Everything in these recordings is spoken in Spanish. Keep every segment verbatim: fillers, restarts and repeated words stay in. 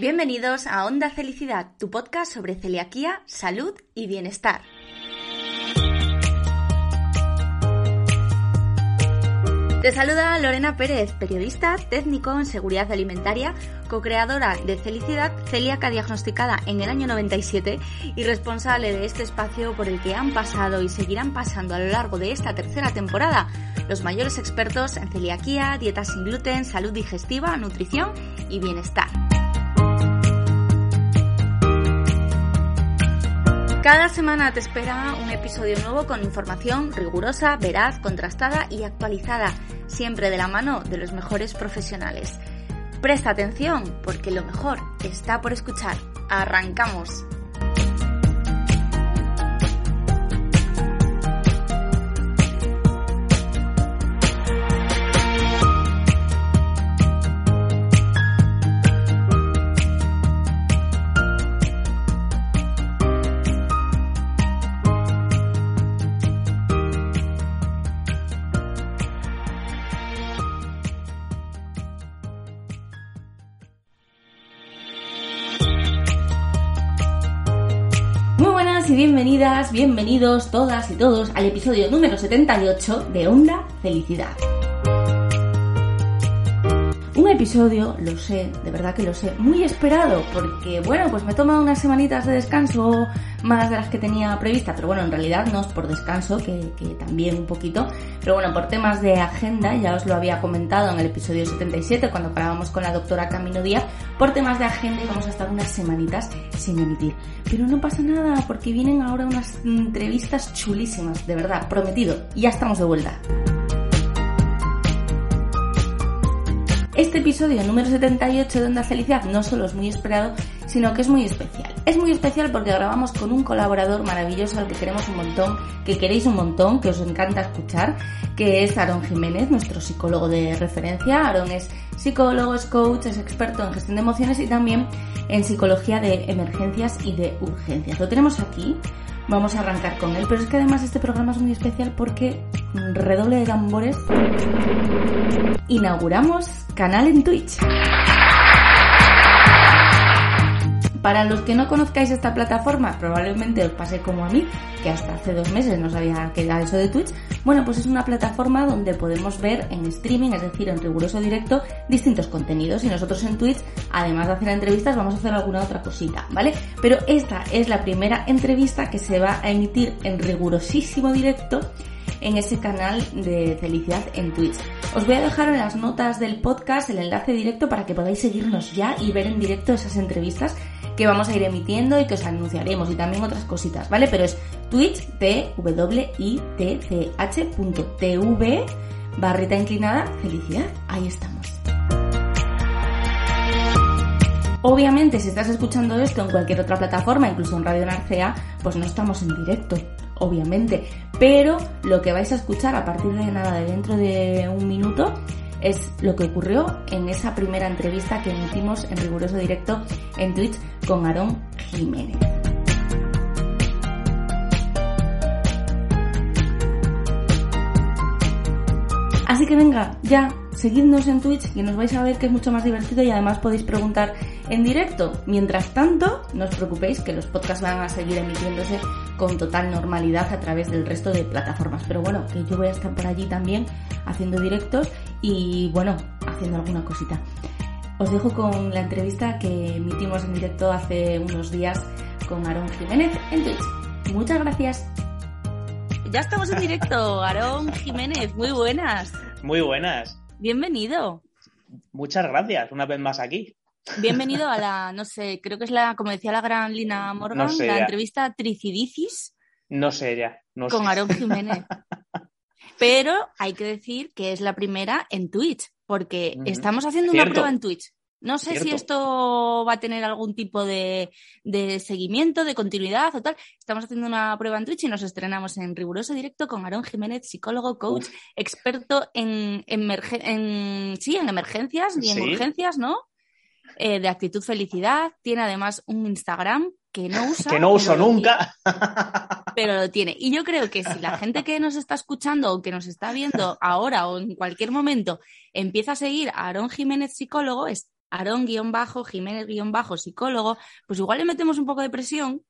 Bienvenidos a Onda Felicidad, tu podcast sobre celiaquía, salud y bienestar. Te saluda Lorena Pérez, periodista, técnico en seguridad alimentaria, co-creadora de Felicidad, celíaca diagnosticada en el año noventa y siete y responsable de este espacio por el que han pasado y seguirán pasando a lo largo de esta tercera temporada los mayores expertos en celiaquía, dietas sin gluten, salud digestiva, nutrición y bienestar. Cada semana te espera un episodio nuevo con información rigurosa, veraz, contrastada y actualizada, siempre de la mano de los mejores profesionales. Presta atención, porque lo mejor está por escuchar. ¡Arrancamos! Bienvenidas, bienvenidos todas y todos al episodio número setenta y ocho de Onda Felicidad. Un episodio, lo sé, de verdad que lo sé, muy esperado, porque bueno, pues me he tomado unas semanitas de descanso más de las que tenía prevista, pero bueno, en realidad no es por descanso, que, que también un poquito, pero bueno, por temas de agenda, ya os lo había comentado en el episodio setenta y siete cuando hablábamos con la doctora Camino Díaz, por temas de agenda íbamos a estar unas semanitas sin emitir, pero no pasa nada porque vienen ahora unas entrevistas chulísimas, de verdad, prometido, ya estamos de vuelta. Este episodio número setenta y ocho de Onda Felicidad no solo es muy esperado, sino que es muy especial. Es muy especial porque grabamos con un colaborador maravilloso al que queremos un montón, que queréis un montón, que os encanta escuchar, que es Aaron Jiménez, nuestro psicólogo de referencia. Aaron es psicólogo, es coach, es experto en gestión de emociones y también en psicología de emergencias y de urgencias. Lo tenemos aquí, vamos a arrancar con él, pero es que además este programa es muy especial porque, redoble de tambores, inauguramos canal en Twitch. Para los que no conozcáis esta plataforma, probablemente os pase como a mí, que hasta hace dos meses no sabía qué era eso de Twitch. Bueno, pues es una plataforma donde podemos ver en streaming, es decir, en riguroso directo, distintos contenidos. Y nosotros en Twitch, además de hacer entrevistas, vamos a hacer alguna otra cosita, ¿vale? Pero esta es la primera entrevista que se va a emitir en rigurosísimo directo en ese canal de Felicidad en Twitch. Os voy a dejar en las notas del podcast el enlace directo para que podáis seguirnos ya y ver en directo esas entrevistas que vamos a ir emitiendo y que os anunciaremos y también otras cositas, ¿vale? Pero es Twitch, twitch.tv barrita inclinada, felicidad, ahí estamos. Obviamente, si estás escuchando esto en cualquier otra plataforma, incluso en Radio Narcea, pues no estamos en directo, obviamente, pero lo que vais a escuchar a partir de nada, de dentro de un minuto, es lo que ocurrió en esa primera entrevista que emitimos en riguroso directo en Twitch con Aaron Jiménez. Así que venga, ya, seguidnos en Twitch que nos vais a ver que es mucho más divertido y además podéis preguntar en directo. Mientras tanto, no os preocupéis que los podcasts van a seguir emitiéndose con total normalidad a través del resto de plataformas. Pero bueno, que yo voy a estar por allí también haciendo directos y bueno, haciendo alguna cosita. Os dejo con la entrevista que emitimos en directo hace unos días con Aaron Jiménez en Twitch. Muchas gracias. Ya estamos en directo, Aaron Jiménez, muy buenas. Muy buenas. Bienvenido. Muchas gracias, una vez más aquí. Bienvenido a la, no sé, creo que es la, como decía la gran Lina Morgan, no sé la ya. entrevista Tricidicis. No sé ya, no con sé. Con Aaron Jiménez. Pero hay que decir que es la primera en Twitch, porque mm-hmm. estamos haciendo Cierto. una prueba en Twitch. No sé Cierto. si esto va a tener algún tipo de, de seguimiento, de continuidad o tal. Estamos haciendo una prueba en Twitch y nos estrenamos en riguroso directo con Aaron Jiménez, psicólogo, coach, Uf. experto en, en, en, sí, en emergencias y en ¿Sí? urgencias, ¿no? Eh, de actitud felicidad. Tiene además un Instagram que no usa. Que no uso nunca. Pero lo tiene. Y yo creo que si la gente que nos está escuchando o que nos está viendo ahora o en cualquier momento empieza a seguir a Aaron Jiménez, psicólogo, es Aaron-Jiménez-psicólogo, pues igual le metemos un poco de presión.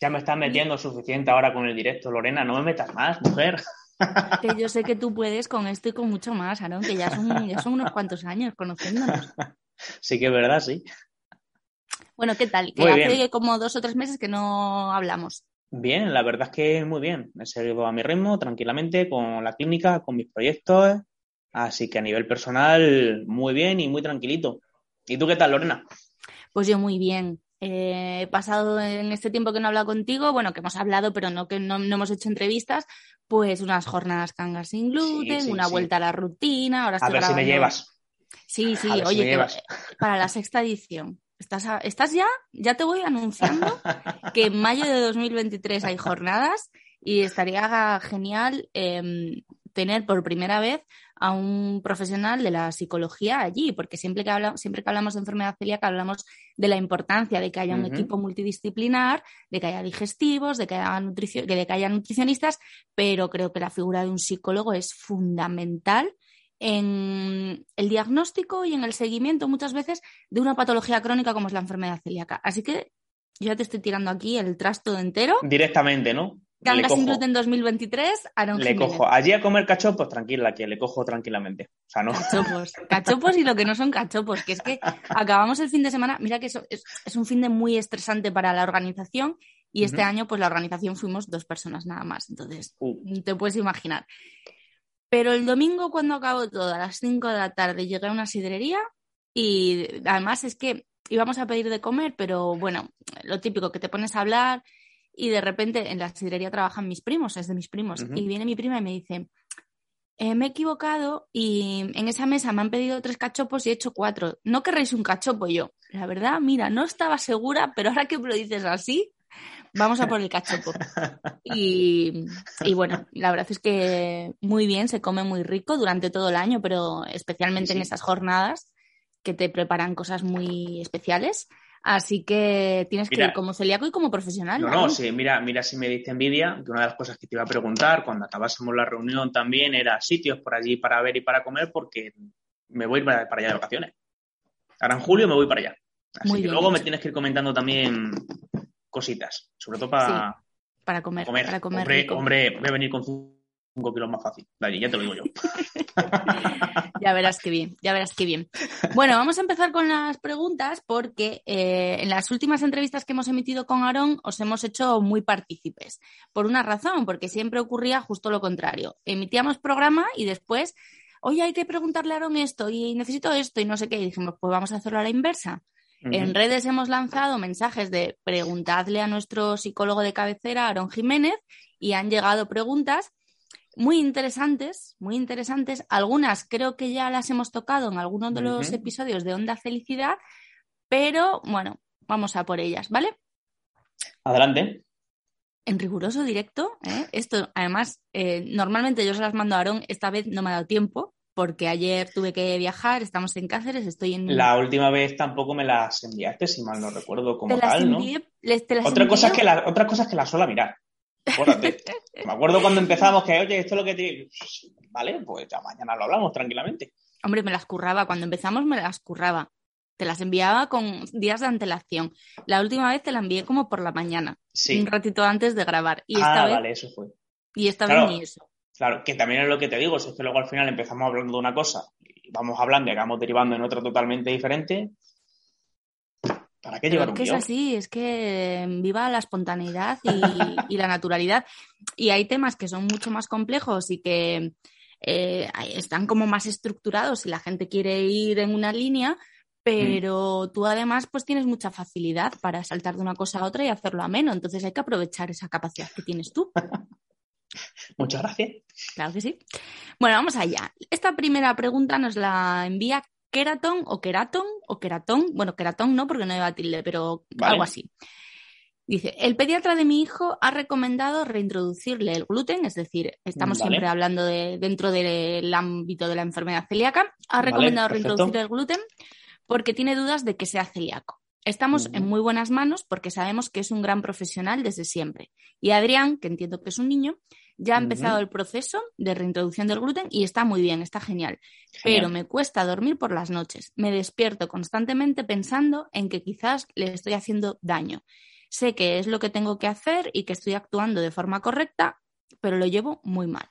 Ya me estás metiendo suficiente ahora con el directo, Lorena, no me metas más, mujer. Que yo sé que tú puedes con esto y con mucho más, Aaron, que ya son, ya son unos cuantos años conociéndonos. Sí que es verdad, sí. Bueno, ¿qué tal? Que hace bien. Como dos o tres meses que no hablamos. Bien, la verdad es que muy bien. He seguido a mi ritmo, tranquilamente, con la clínica, con mis proyectos. Así que a nivel personal, muy bien y muy tranquilito. ¿Y tú qué tal, Lorena? Pues yo muy bien. He eh, pasado en este tiempo que no he hablado contigo, bueno, que hemos hablado, pero no que no, no hemos hecho entrevistas, pues unas jornadas cangas sin gluten, sí, sí, una sí. vuelta a la rutina. Ahora a estoy ver grabando. Si me llevas. Sí, sí, a oye, si que, para la sexta edición. Estás, a, estás ya, ya te voy anunciando que en mayo de dos mil veintitrés hay jornadas y estaría genial eh, tener por primera vez a un profesional de la psicología allí, porque siempre que, habla, siempre que hablamos de enfermedad celíaca hablamos de la importancia de que haya un uh-huh. equipo multidisciplinar, de que haya digestivos, de que haya, nutricio, de que haya nutricionistas, pero creo que la figura de un psicólogo es fundamental en el diagnóstico y en el seguimiento muchas veces de una patología crónica como es la enfermedad celíaca. Así que yo ya te estoy tirando aquí el trasto entero. Directamente, ¿no? Cangas sin gluten dos mil veintitrés, Aaron Jiménez. Le cojo. Allí a comer cachopos, tranquila, que le cojo tranquilamente. O sea, no. Cachopos. Cachopos y lo que no son cachopos, que es que acabamos el fin de semana. Mira que eso es, es un fin de muy estresante para la organización y uh-huh. este año pues la organización fuimos dos personas nada más. Entonces, uh. te puedes imaginar. Pero el domingo cuando acabó todo, a las cinco de la tarde, llegué a una sidrería y además es que íbamos a pedir de comer, pero bueno, lo típico, que te pones a hablar y de repente en la sidrería trabajan mis primos, es de mis primos, uh-huh. y viene mi prima y me dice, eh, me he equivocado y en esa mesa me han pedido tres cachopos y he hecho cuatro, ¿no querréis un cachopo? Y yo, la verdad, mira, no estaba segura, pero ahora que lo dices así... Vamos a por el cachopo. Y, y bueno, la verdad es que muy bien, se come muy rico durante todo el año, pero especialmente sí, sí. en esas jornadas que te preparan cosas muy especiales. Así que tienes mira, que ir como celíaco y como profesional. No, no, no sí, mira, mira si me diste envidia, que una de las cosas que te iba a preguntar cuando acabásemos la reunión también era sitios por allí para ver y para comer, porque me voy para allá de vacaciones. Ahora en julio me voy para allá. Así muy que bien, luego hecho. Me tienes que ir comentando también... cositas, sobre todo para, sí, para comer, comer. Para comer hombre, rico. Hombre, voy a venir con cinco kilos más fácil. Dale, ya te lo digo yo. Ya verás qué bien, ya verás qué bien. Bueno, vamos a empezar con las preguntas porque eh, en las últimas entrevistas que hemos emitido con Aaron os hemos hecho muy partícipes. Por una razón, porque siempre ocurría justo lo contrario. Emitíamos programa y después, oye, hay que preguntarle a Aaron esto y necesito esto y no sé qué. Y dijimos, pues vamos a hacerlo a la inversa. En redes hemos lanzado mensajes de preguntadle a nuestro psicólogo de cabecera, Aaron Jiménez, y han llegado preguntas muy interesantes, muy interesantes. Algunas creo que ya las hemos tocado en algunos de los uh-huh. episodios de Onda Felicidad, pero bueno, vamos a por ellas, ¿vale? Adelante. En riguroso directo, ¿eh? Esto además, eh, normalmente yo se las mando a Aaron, esta vez no me ha dado tiempo. Porque ayer tuve que viajar, estamos en Cáceres, estoy en... La última vez tampoco me las enviaste, si mal no recuerdo, como tal, envié, ¿no? Les, te las otra, cosa es que la, otra cosa es que la sola mirar. Acuérdate. Me acuerdo cuando empezamos que, oye, esto es lo que te... Vale, pues ya mañana lo hablamos tranquilamente. Hombre, me las curraba. Cuando empezamos me las curraba. Te las enviaba con días de antelación. La última vez te la envié como por la mañana. Sí. Un ratito antes de grabar. Y esta ah, vez... vale, eso fue. Y esta claro. vez ni eso. Claro, que también es lo que te digo, si es que luego al final empezamos hablando de una cosa y vamos hablando y acabamos derivando en otra totalmente diferente, ¿para qué llevar un guión? Es que es así, es que viva la espontaneidad y, y la naturalidad. Y hay temas que son mucho más complejos y que eh, están como más estructurados si la gente quiere ir en una línea, pero mm. tú además pues tienes mucha facilidad para saltar de una cosa a otra y hacerlo ameno, entonces hay que aprovechar esa capacidad que tienes tú. Muchas gracias. Claro que sí. Bueno, vamos allá. Esta primera pregunta nos la envía Keraton o Keraton o Keratón. Bueno, Keratón no porque no lleva tilde, pero vale. algo así. Dice, el pediatra de mi hijo ha recomendado reintroducirle el gluten, es decir, estamos vale. siempre hablando de dentro del ámbito de la enfermedad celíaca, ha recomendado vale, reintroducir el gluten porque tiene dudas de que sea celíaco. Estamos en muy buenas manos porque sabemos que es un gran profesional desde siempre. Y Adrián, que entiendo que es un niño, Ya ha uh-huh. empezado el proceso de reintroducción del gluten y está muy bien, está genial. Genial. Pero me cuesta dormir por las noches. Me despierto constantemente pensando en que quizás le estoy haciendo daño. Sé que es lo que tengo que hacer y que estoy actuando de forma correcta, pero lo llevo muy mal.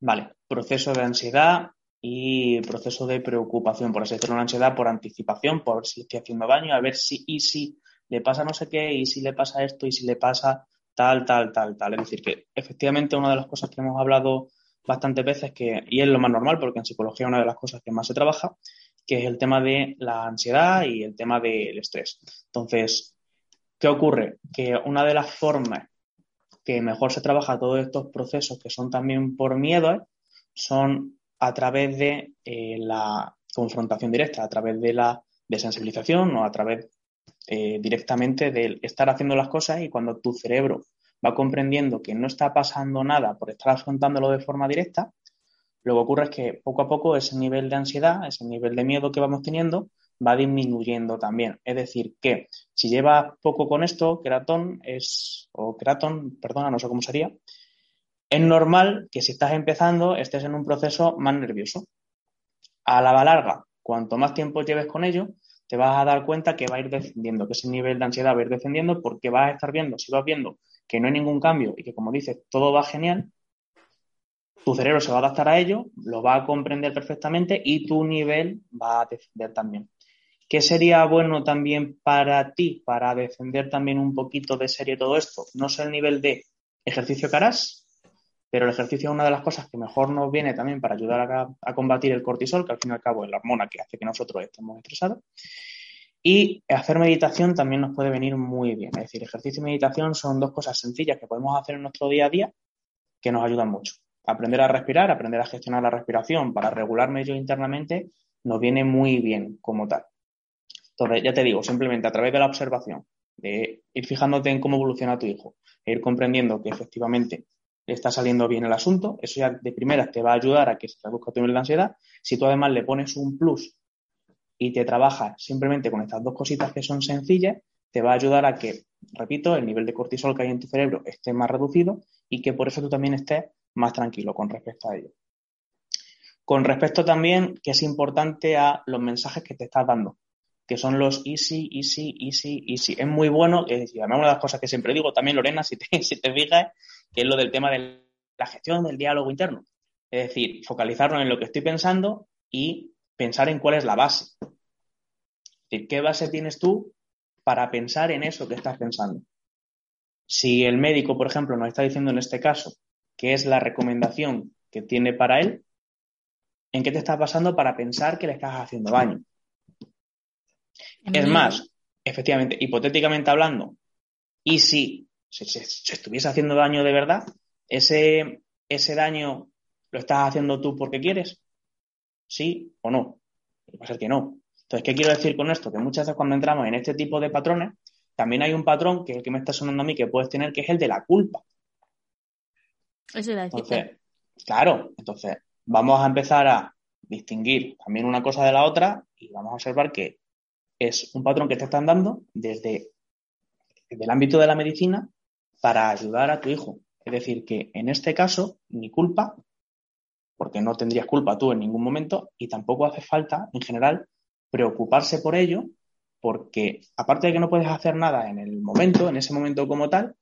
Vale, proceso de ansiedad y proceso de preocupación, por así decirlo, una ansiedad por anticipación, por si estoy haciendo daño, a ver si y si le pasa no sé qué, y si le pasa esto, y si le pasa tal, tal, tal, tal. Es decir, que efectivamente una de las cosas que hemos hablado bastantes veces, que y es lo más normal porque en psicología es una de las cosas que más se trabaja, que es el tema de la ansiedad y el tema del estrés. Entonces, ¿qué ocurre? Que una de las formas que mejor se trabaja todos estos procesos que son también por miedo, ¿eh? son a través de eh, la confrontación directa, a través de la desensibilización o a través eh, directamente de estar haciendo las cosas, y cuando tu cerebro va comprendiendo que no está pasando nada por estar afrontándolo de forma directa, lo que ocurre es que poco a poco ese nivel de ansiedad, ese nivel de miedo que vamos teniendo, va disminuyendo también. Es decir, que si llevas poco con esto, Kraton, es o Kraton, perdona, no sé cómo sería, es normal que si estás empezando estés en un proceso más nervioso. A la larga, cuanto más tiempo lleves con ello, te vas a dar cuenta que va a ir descendiendo, que ese nivel de ansiedad va a ir descendiendo, porque vas a estar viendo, si vas viendo que no hay ningún cambio y que, como dices, todo va genial, tu cerebro se va a adaptar a ello, lo va a comprender perfectamente y tu nivel va a descender también. ¿Qué sería bueno también para ti, para descender también un poquito de serie todo esto? No sé el nivel de ejercicio que harás, pero el ejercicio es una de las cosas que mejor nos viene también para ayudar a, a combatir el cortisol, que al fin y al cabo es la hormona que hace que nosotros estemos estresados. Y hacer meditación también nos puede venir muy bien. Es decir, ejercicio y meditación son dos cosas sencillas que podemos hacer en nuestro día a día que nos ayudan mucho. Aprender a respirar, aprender a gestionar la respiración para regularme yo internamente, nos viene muy bien como tal. Entonces, ya te digo, simplemente a través de la observación, de ir fijándote en cómo evoluciona tu hijo, e ir comprendiendo que efectivamente le está saliendo bien el asunto, eso ya de primeras te va a ayudar a que se traduzca tu nivel de ansiedad. Si tú además le pones un plus y te trabajas simplemente con estas dos cositas que son sencillas, te va a ayudar a que, repito, el nivel de cortisol que hay en tu cerebro esté más reducido y que por eso tú también estés más tranquilo con respecto a ello. Con respecto también, que es importante, a los mensajes que te estás dando, que son los easy, easy, easy, easy. Es muy bueno, eh, y además una de las cosas que siempre digo también, Lorena, si te, si te fijas, que es lo del tema de la gestión del diálogo interno. Es decir, focalizarnos en lo que estoy pensando y pensar en cuál es la base. Es decir, ¿qué base tienes tú para pensar en eso que estás pensando? Si el médico, por ejemplo, nos está diciendo en este caso qué es la recomendación que tiene para él, ¿en qué te estás basando para pensar que le estás haciendo daño? Es más, efectivamente, hipotéticamente hablando, y si se si, si, si estuviese haciendo daño de verdad, ese, ese daño lo estás haciendo tú porque quieres, ¿sí o no? Va a ser que no. Entonces, ¿qué quiero decir con esto? Que muchas veces cuando entramos en este tipo de patrones, también hay un patrón, que es el que me está sonando a mí, que puedes tener, que es el de la culpa. Eso era entonces, claro, entonces vamos a empezar a distinguir también una cosa de la otra y vamos a observar que es un patrón que te están dando desde, desde el ámbito de la medicina para ayudar a tu hijo. Es decir, que en este caso, ni culpa, porque no tendrías culpa tú en ningún momento, y tampoco hace falta, en general, preocuparse por ello, porque aparte de que no puedes hacer nada en el momento, en ese momento como tal,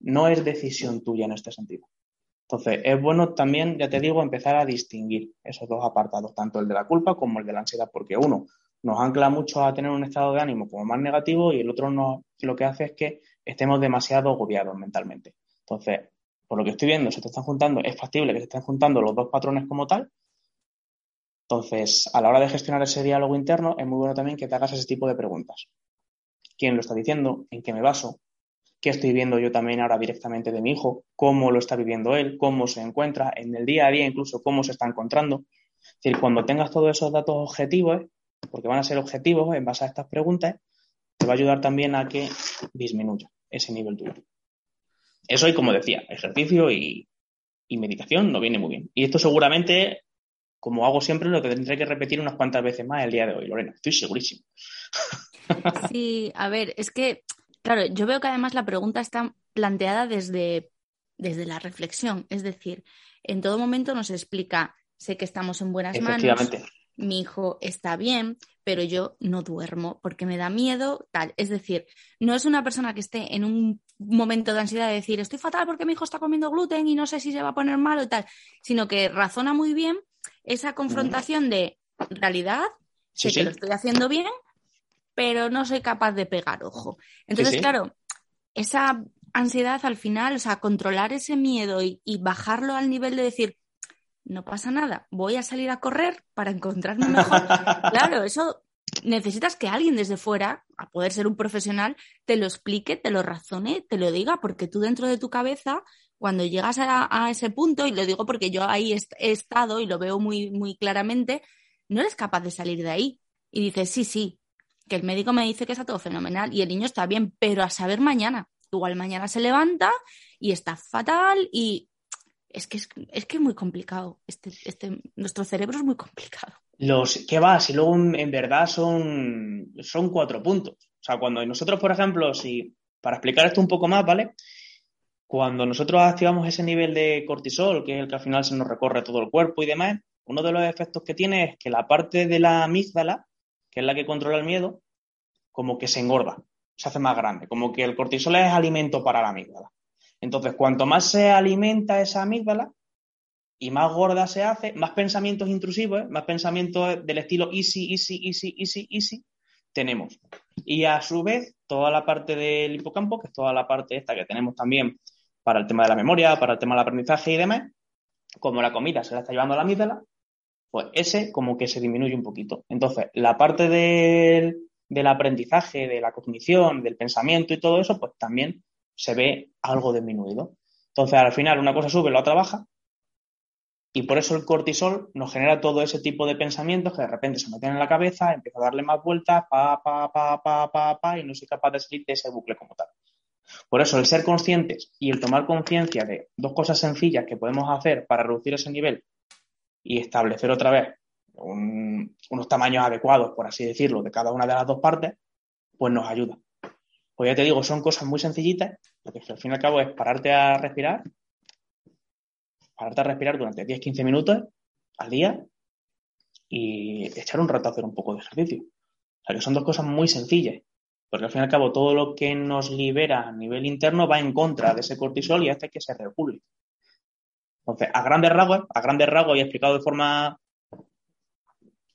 no es decisión tuya en este sentido. Entonces, es bueno también, ya te digo, empezar a distinguir esos dos apartados, tanto el de la culpa como el de la ansiedad, porque uno nos ancla mucho a tener un estado de ánimo como más negativo, y el otro no, lo que hace es que estemos demasiado agobiados mentalmente. Entonces, por lo que estoy viendo, se te están juntando, es factible que se estén juntando los dos patrones como tal. Entonces, a la hora de gestionar ese diálogo interno, es muy bueno también que te hagas ese tipo de preguntas. ¿Quién lo está diciendo? ¿En qué me baso? ¿Qué estoy viendo yo también ahora directamente de mi hijo? ¿Cómo lo está viviendo él? ¿Cómo se encuentra en el día a día? Incluso, ¿cómo se está encontrando? Es decir, cuando tengas todos esos datos objetivos, porque van a ser objetivos en base a estas preguntas, te va a ayudar también a que disminuya ese nivel tuyo. Eso, y como decía, ejercicio y, y meditación no viene muy bien. Y esto seguramente, como hago siempre, lo tendré que repetir unas cuantas veces más el día de hoy, Lorena. Estoy segurísimo. Sí, a ver, es que, claro, yo veo que además la pregunta está planteada desde desde la reflexión. Es decir, en todo momento nos explica, sé que estamos en buenas manos, mi hijo está bien, pero yo no duermo porque me da miedo, tal. Es decir, no es una persona que esté en un momento de ansiedad de decir, estoy fatal porque mi hijo está comiendo gluten y no sé si se va a poner malo y tal, sino que razona muy bien esa confrontación de realidad, sí, de sí. que lo estoy haciendo bien, pero no soy capaz de pegar ojo. Entonces, sí, sí. claro, esa ansiedad al final, o sea, controlar ese miedo y, y bajarlo al nivel de decir, no pasa nada, voy a salir a correr para encontrarme mejor. Claro, eso necesitas que alguien desde fuera, a poder ser un profesional, te lo explique, te lo razone, te lo diga, porque tú dentro de tu cabeza, cuando llegas a, a ese punto, y lo digo porque yo ahí he estado y lo veo muy, muy claramente, no eres capaz de salir de ahí. Y dices, sí, sí, que el médico me dice que está todo fenomenal y el niño está bien, pero a saber mañana. Igual mañana se levanta y está fatal y... Es que es, es que es muy complicado, este, este, nuestro cerebro es muy complicado. Los que va, si luego en verdad son, son cuatro puntos. O sea, cuando nosotros, por ejemplo, si para explicar esto un poco más, ¿vale? Cuando nosotros activamos ese nivel de cortisol, que es el que al final se nos recorre todo el cuerpo y demás, uno de los efectos que tiene es que la parte de la amígdala, que es la que controla el miedo, como que se engorda, se hace más grande, como que el cortisol es alimento para la amígdala. Entonces, cuanto más se alimenta esa amígdala y más gorda se hace, más pensamientos intrusivos, ¿eh? más pensamientos del estilo easy, easy, easy, easy, easy, tenemos. Y a su vez, toda la parte del hipocampo, que es toda la parte esta que tenemos también para el tema de la memoria, para el tema del aprendizaje y demás, como la comida se la está llevando a la amígdala, pues ese como que se disminuye un poquito. Entonces, la parte del, del aprendizaje, de la cognición, del pensamiento y todo eso, pues también se ve algo disminuido. Entonces, al final, una cosa sube, la otra baja, y por eso el cortisol nos genera todo ese tipo de pensamientos que de repente se meten en la cabeza, empieza a darle más vueltas, pa, pa, pa, pa, pa, pa, y no soy capaz de salir de ese bucle como tal. Por eso, el ser conscientes y el tomar conciencia de dos cosas sencillas que podemos hacer para reducir ese nivel y establecer otra vez un, unos tamaños adecuados, por así decirlo, de cada una de las dos partes, pues nos ayuda. Pues ya te digo, son cosas muy sencillitas, porque al fin y al cabo es pararte a respirar, pararte a respirar durante diez a quince minutos al día y echar un rato a hacer un poco de ejercicio. O sea, que son dos cosas muy sencillas, porque al fin y al cabo todo lo que nos libera a nivel interno va en contra de ese cortisol y hace que se regule. Entonces, a grandes rasgos, a grandes rasgos y explicado de forma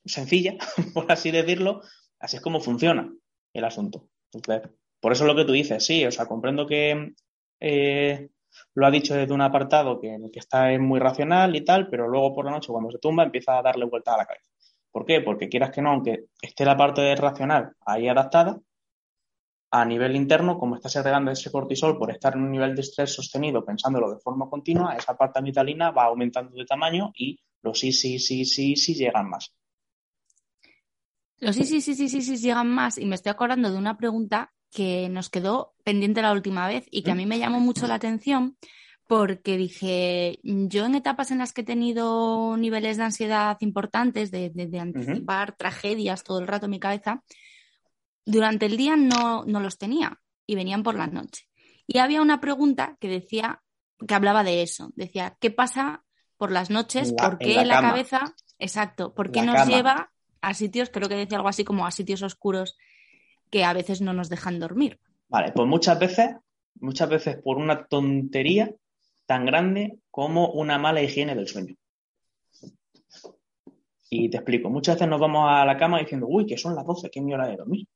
sencilla, por así decirlo, así es como funciona el asunto. Entonces, por eso lo que tú dices, sí, o sea, comprendo que eh, lo ha dicho desde un apartado que en el que está es muy racional y tal, pero luego por la noche cuando se tumba empieza a darle vueltas a la cabeza. ¿Por qué? Porque quieras que no, aunque esté la parte racional ahí adaptada, a nivel interno, como está segregando ese cortisol por estar en un nivel de estrés sostenido pensándolo de forma continua, esa parte amigdalina va aumentando de tamaño y los sí, sí, sí, sí, sí llegan más. Los sí, sí, sí, sí, sí, sí llegan más. Y me estoy acordando de una pregunta que nos quedó pendiente la última vez y que a mí me llamó mucho la atención porque dije, yo en etapas en las que he tenido niveles de ansiedad importantes, de, de, de anticipar uh-huh. tragedias todo el rato en mi cabeza, durante el día no, no los tenía y venían por la noche. Y había una pregunta que decía, que hablaba de eso, decía, ¿qué pasa por las noches? La, ¿Por qué la, la cabeza? Exacto, ¿por qué la nos cama. lleva a sitios, creo que decía algo así como a sitios oscuros que a veces no nos dejan dormir? Vale, pues muchas veces, muchas veces por una tontería tan grande como una mala higiene del sueño. Y te explico, muchas veces nos vamos a la cama diciendo, uy, que son las doce, que es mi hora de dormir.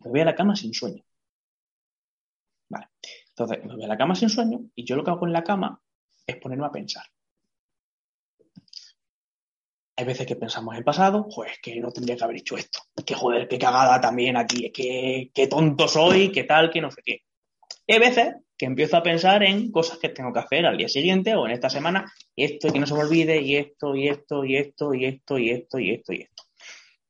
Me voy a la cama sin sueño. Vale, entonces me voy a la cama sin sueño y yo lo que hago en la cama es ponerme a pensar. Hay veces que pensamos en pasado, joder, es que no tendría que haber hecho esto, es que joder, qué cagada también aquí, es que qué tonto soy, qué tal, qué no sé qué. Y hay veces que empiezo a pensar en cosas que tengo que hacer al día siguiente o en esta semana, esto y que no se me olvide, y esto, y esto, y esto, y esto, y esto, y esto, y esto.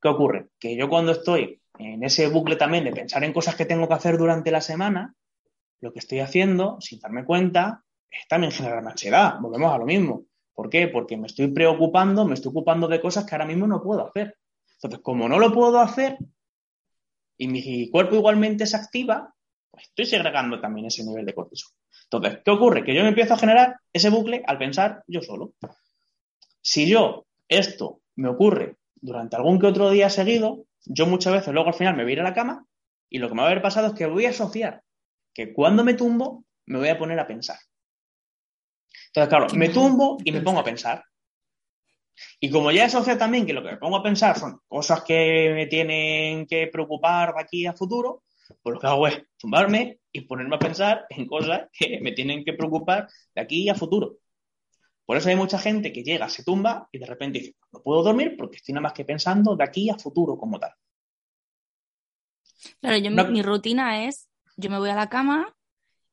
¿Qué ocurre? Que yo cuando estoy en ese bucle también de pensar en cosas que tengo que hacer durante la semana, lo que estoy haciendo, sin darme cuenta, es también generar ansiedad, volvemos a lo mismo. ¿Por qué? Porque me estoy preocupando, me estoy ocupando de cosas que ahora mismo no puedo hacer. Entonces, como no lo puedo hacer y mi cuerpo igualmente se activa, pues estoy segregando también ese nivel de cortisol. Entonces, ¿qué ocurre? Que yo me empiezo a generar ese bucle al pensar yo solo. Si yo, esto me ocurre durante algún que otro día seguido, yo muchas veces luego al final me voy a ir a la cama y lo que me va a haber pasado es que voy a asociar que cuando me tumbo me voy a poner a pensar. Entonces, claro, me tumbo y me pongo a pensar. Y como ya asocio también que lo que me pongo a pensar son cosas que me tienen que preocupar de aquí a futuro, pues lo que hago es tumbarme y ponerme a pensar en cosas que me tienen que preocupar de aquí a futuro. Por eso hay mucha gente que llega, se tumba y de repente dice, no puedo dormir porque estoy nada más que pensando de aquí a futuro como tal. Claro, yo, no. mi, mi rutina es, yo me voy a la cama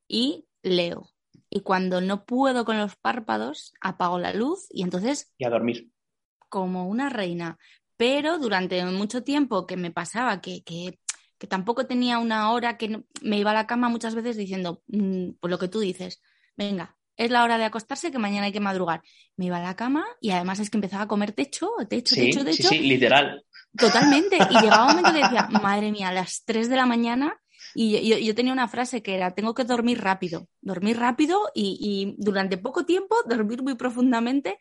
y leo. Y cuando no puedo con los párpados, apago la luz y entonces... Y a dormir. Como una reina. Pero durante mucho tiempo que me pasaba que, que, que tampoco tenía una hora, que no, me iba a la cama muchas veces diciendo, mmm, pues lo que tú dices, venga, es la hora de acostarse que mañana hay que madrugar. Me iba a la cama y además es que empezaba a comer techo, techo, sí, techo, techo. Sí, sí, literal. Totalmente. Y llegaba un momento que decía, madre mía, a las tres de la mañana... Y yo, yo tenía una frase que era, tengo que dormir rápido, dormir rápido y, y durante poco tiempo dormir muy profundamente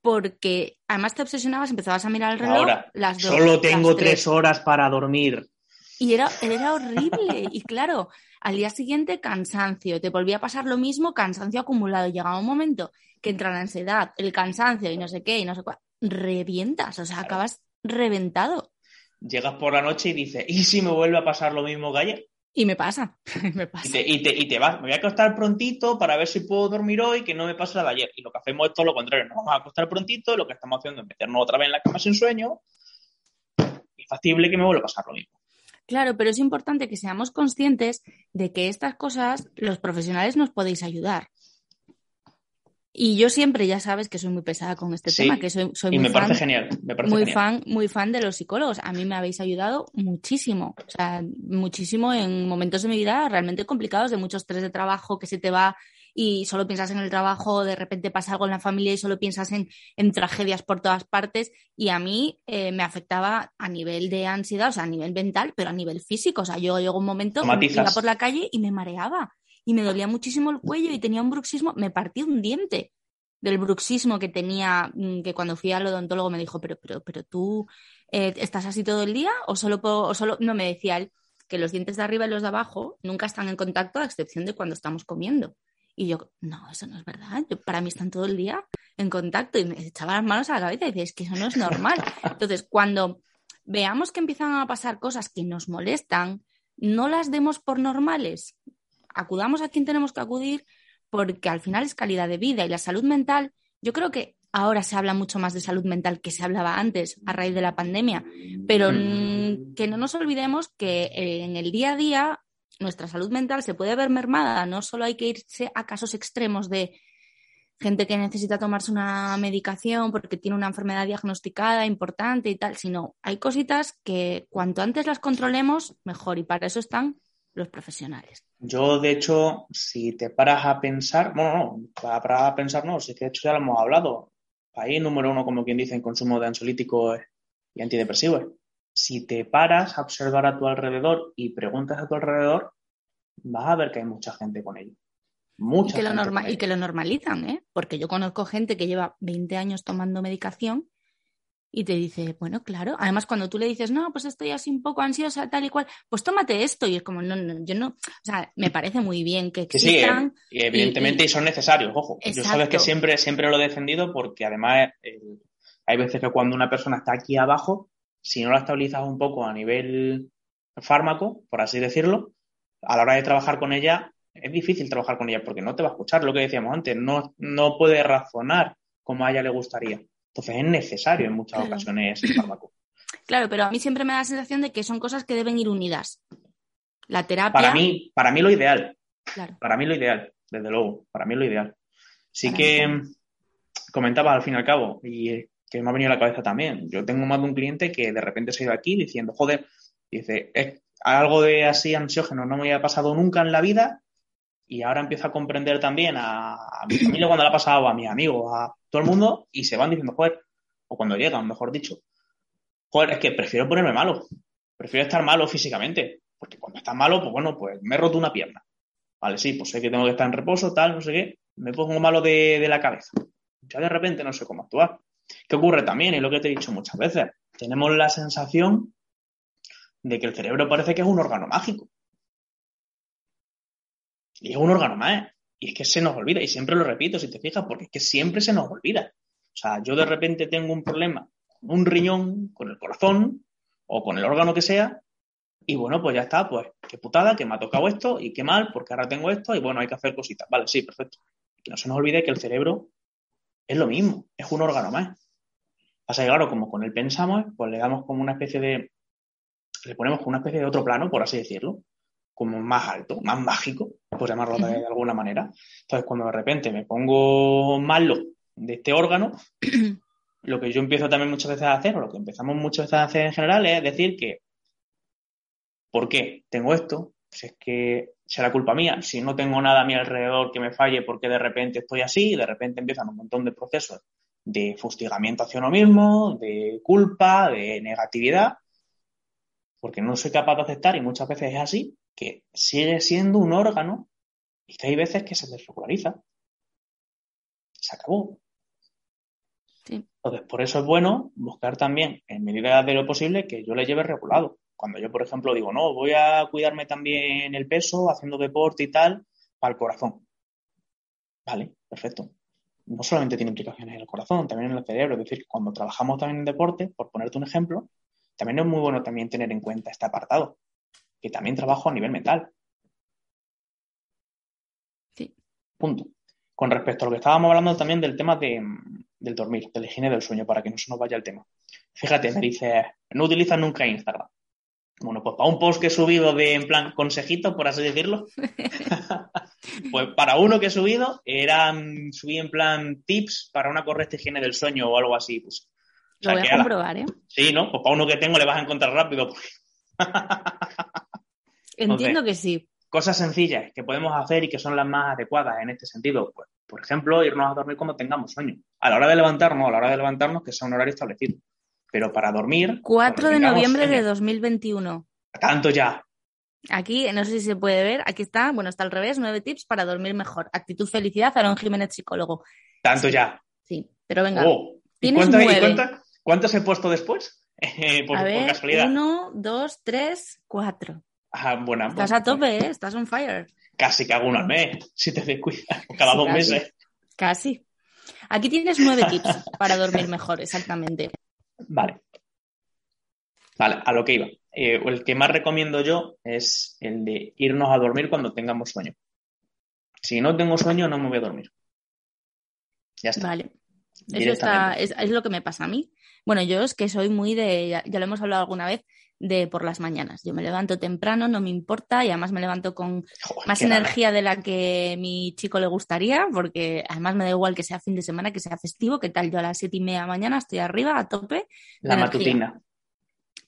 porque además te obsesionabas, empezabas a mirar el reloj. Ahora, las dos, solo tengo las tres. tres horas para dormir. Y era, era horrible y claro, al día siguiente cansancio, te volvía a pasar lo mismo, cansancio acumulado. Llegaba un momento que entra la ansiedad, el cansancio y no sé qué y no sé cuál, revientas, o sea, claro. Acabas reventado. Llegas por la noche y dices, ¿y si me vuelve a pasar lo mismo que ayer? Y me pasa, me pasa. Y te, y, te, y te vas, me voy a acostar prontito para ver si puedo dormir hoy, que no me pase la de ayer. Y lo que hacemos es todo lo contrario, nos vamos a acostar prontito, y lo que estamos haciendo es meternos otra vez en la cama sin sueño, es factible que me vuelva a pasar lo mismo. Claro, pero es importante que seamos conscientes de que estas cosas los profesionales nos podéis ayudar. Y yo siempre, ya sabes que soy muy pesada con este sí, tema, que soy, soy y muy, me fan, parece genial, me parece muy genial. fan, muy fan de los psicólogos. A mí me habéis ayudado muchísimo, o sea, muchísimo en momentos de mi vida realmente complicados, de mucho estrés de trabajo que se te va y solo piensas en el trabajo, de repente pasa algo en la familia y solo piensas en, en tragedias por todas partes. Y a mí eh, me afectaba a nivel de ansiedad, o sea, a nivel mental, pero a nivel físico. O sea, yo llego un momento, me iba por la calle y me mareaba. Y me dolía muchísimo el cuello y tenía un bruxismo, me partí un diente del bruxismo que tenía, que cuando fui al odontólogo me dijo, pero pero pero tú eh, estás así todo el día o solo, puedo, o solo, no, me decía él que los dientes de arriba y los de abajo nunca están en contacto a excepción de cuando estamos comiendo. Y yo, no, eso no es verdad, yo, para mí están todo el día en contacto y me echaba las manos a la cabeza y decía, es que eso no es normal. Entonces, cuando veamos que empiezan a pasar cosas que nos molestan, no las demos por normales. Acudamos a quien tenemos que acudir porque al final es calidad de vida y la salud mental, yo creo que ahora se habla mucho más de salud mental que se hablaba antes a raíz de la pandemia, pero mm. que no nos olvidemos que en el día a día nuestra salud mental se puede ver mermada, no solo hay que irse a casos extremos de gente que necesita tomarse una medicación porque tiene una enfermedad diagnosticada importante y tal, sino hay cositas que cuanto antes las controlemos mejor y para eso están los profesionales. Yo, de hecho, si te paras a pensar, bueno, no, para parar a pensar no, si es que de hecho ya lo hemos hablado, país número uno, como quien dice, en consumo de ansiolíticos y antidepresivos. Si te paras a observar a tu alrededor y preguntas a tu alrededor, vas a ver que hay mucha gente con ello. Mucha y que, gente lo norma- con ello. Y que lo normalizan, ¿eh? Porque yo conozco gente que lleva veinte años tomando medicación y te dice, bueno, claro, además cuando tú le dices, no, pues estoy así un poco ansiosa, tal y cual, pues tómate esto. Y es como, no, no, yo no, o sea, me parece muy bien que existan. Sí, sí, evidentemente y, y... son necesarios, ojo. Exacto. Yo sabes que siempre, siempre lo he defendido porque además eh, hay veces que cuando una persona está aquí abajo, si no la estabilizas un poco a nivel fármaco, por así decirlo, a la hora de trabajar con ella, es difícil trabajar con ella porque no te va a escuchar, lo que decíamos antes, no, no puede razonar como a ella le gustaría. Entonces es necesario en muchas claro. ocasiones el fármaco. Claro, pero a mí siempre me da la sensación de que son cosas que deben ir unidas. La terapia... Para mí, para mí lo ideal. Claro. Para mí lo ideal, desde luego. Para mí lo ideal. Sí para que mí. Comentabas al fin y al cabo, y que me ha venido a la cabeza también. Yo tengo más de un cliente que de repente se ha ido aquí diciendo, joder, dice, es algo de así ansiógeno no me había pasado nunca en la vida y ahora empiezo a comprender también a, a mi familia cuando la ha pasado, a mis amigos, a... todo el mundo, y se van diciendo, joder, o cuando llegan, mejor dicho, joder, es que prefiero ponerme malo, prefiero estar malo físicamente, porque cuando estás malo, pues bueno, pues me he roto una pierna, Vale, sí, pues sé que tengo que estar en reposo, tal, no sé qué. Me pongo malo de, de la cabeza. Ya de repente no sé cómo actuar. ¿Qué ocurre también? Y lo que te he dicho muchas veces. Tenemos la sensación de que el cerebro parece que es un órgano mágico. Y es un órgano más. Y es que se nos olvida. Y siempre lo repito, si te fijas, porque es que siempre se nos olvida. O sea, yo de repente tengo un problema con un riñón, con el corazón o con el órgano que sea. Y bueno, pues ya está, pues qué putada, que me ha tocado esto y qué mal, porque ahora tengo esto y bueno, hay que hacer cositas. Vale, sí, perfecto. Que no se nos olvide que el cerebro es lo mismo, es un órgano más. Pasa que claro, como con él pensamos, pues le damos como una especie de, le ponemos como una especie de otro plano, por así decirlo, como más alto, más mágico, por llamarlo de, de alguna manera. Entonces, cuando de repente me pongo malo de este órgano, lo que yo empiezo también muchas veces a hacer, o lo que empezamos muchas veces a hacer en general, es decir que ¿por qué tengo esto? Si es que será culpa mía. Si no tengo nada a mi alrededor que me falle, porque de repente estoy así, y de repente empiezan un montón de procesos de fustigamiento hacia uno mismo, de culpa, de negatividad, porque no soy capaz de aceptar, y muchas veces es así, que sigue siendo un órgano y que hay veces que se desregulariza. Se acabó. Sí. Entonces, por eso es bueno buscar también, en medida de lo posible, que yo le lleve regulado. Cuando yo, por ejemplo, digo, no, voy a cuidarme también el peso, haciendo deporte y tal, para el corazón. Vale, perfecto. No solamente tiene implicaciones en el corazón, también en el cerebro. Es decir, cuando trabajamos también en deporte, por ponerte un ejemplo, también es muy bueno también tener en cuenta este apartado, que también trabajo a nivel mental. Sí. Punto. Con respecto a lo que estábamos hablando también del tema de, del dormir, de la higiene del sueño, para que no se nos vaya el tema. Fíjate, me dices, no utilizas nunca Instagram. Bueno, pues para un post que he subido de, en plan, consejitos, por así decirlo, pues para uno que he subido, era, subí en plan tips para una correcta higiene del sueño o algo así. Pues. O sea, lo voy a comprobar, la... ¿eh? Sí, ¿no? Pues para uno que tengo le vas a encontrar rápido. Pues. Entiendo Entonces, que sí. Cosas sencillas que podemos hacer y que son las más adecuadas en este sentido. Pues, por ejemplo, irnos a dormir cuando tengamos sueño. A la hora de levantarnos, a la hora de levantarnos, que sea un horario establecido. Pero para dormir... cuatro de noviembre de dos mil veintiuno. Tanto ya. Aquí, no sé si se puede ver, aquí está, bueno, está al revés, nueve tips para dormir mejor. Actitud Felicidad, Aaron Jiménez, psicólogo. Tanto sí, ya. Sí, pero venga. Oh. ¿Tienes nueve? Cuánta, ¿Cuántos he puesto después? Eh, por, a ver, por casualidad. Uno, dos, tres, cuatro. Ah, buena. Estás buena. A tope, ¿eh? Estás on fire. Casi que hago uno al mes, si te descuidas, cada sí, dos casi. meses. Casi. Aquí tienes nueve tips para dormir mejor, exactamente. Vale, vale, a lo que iba. Eh, el que más recomiendo yo es el de irnos a dormir cuando tengamos sueño. Si no tengo sueño, no me voy a dormir. Ya está. Vale, eso está, es, es lo que me pasa a mí. Bueno, yo es que soy muy de, ya, ya lo hemos hablado alguna vez, de por las mañanas. Yo me levanto temprano, no me importa, y además me levanto con Joder, más energía rara. de la que mi chico le gustaría, porque además me da igual que sea fin de semana, que sea festivo, que tal, yo a las siete y media de la mañana estoy arriba, a tope. La matutina. Energía.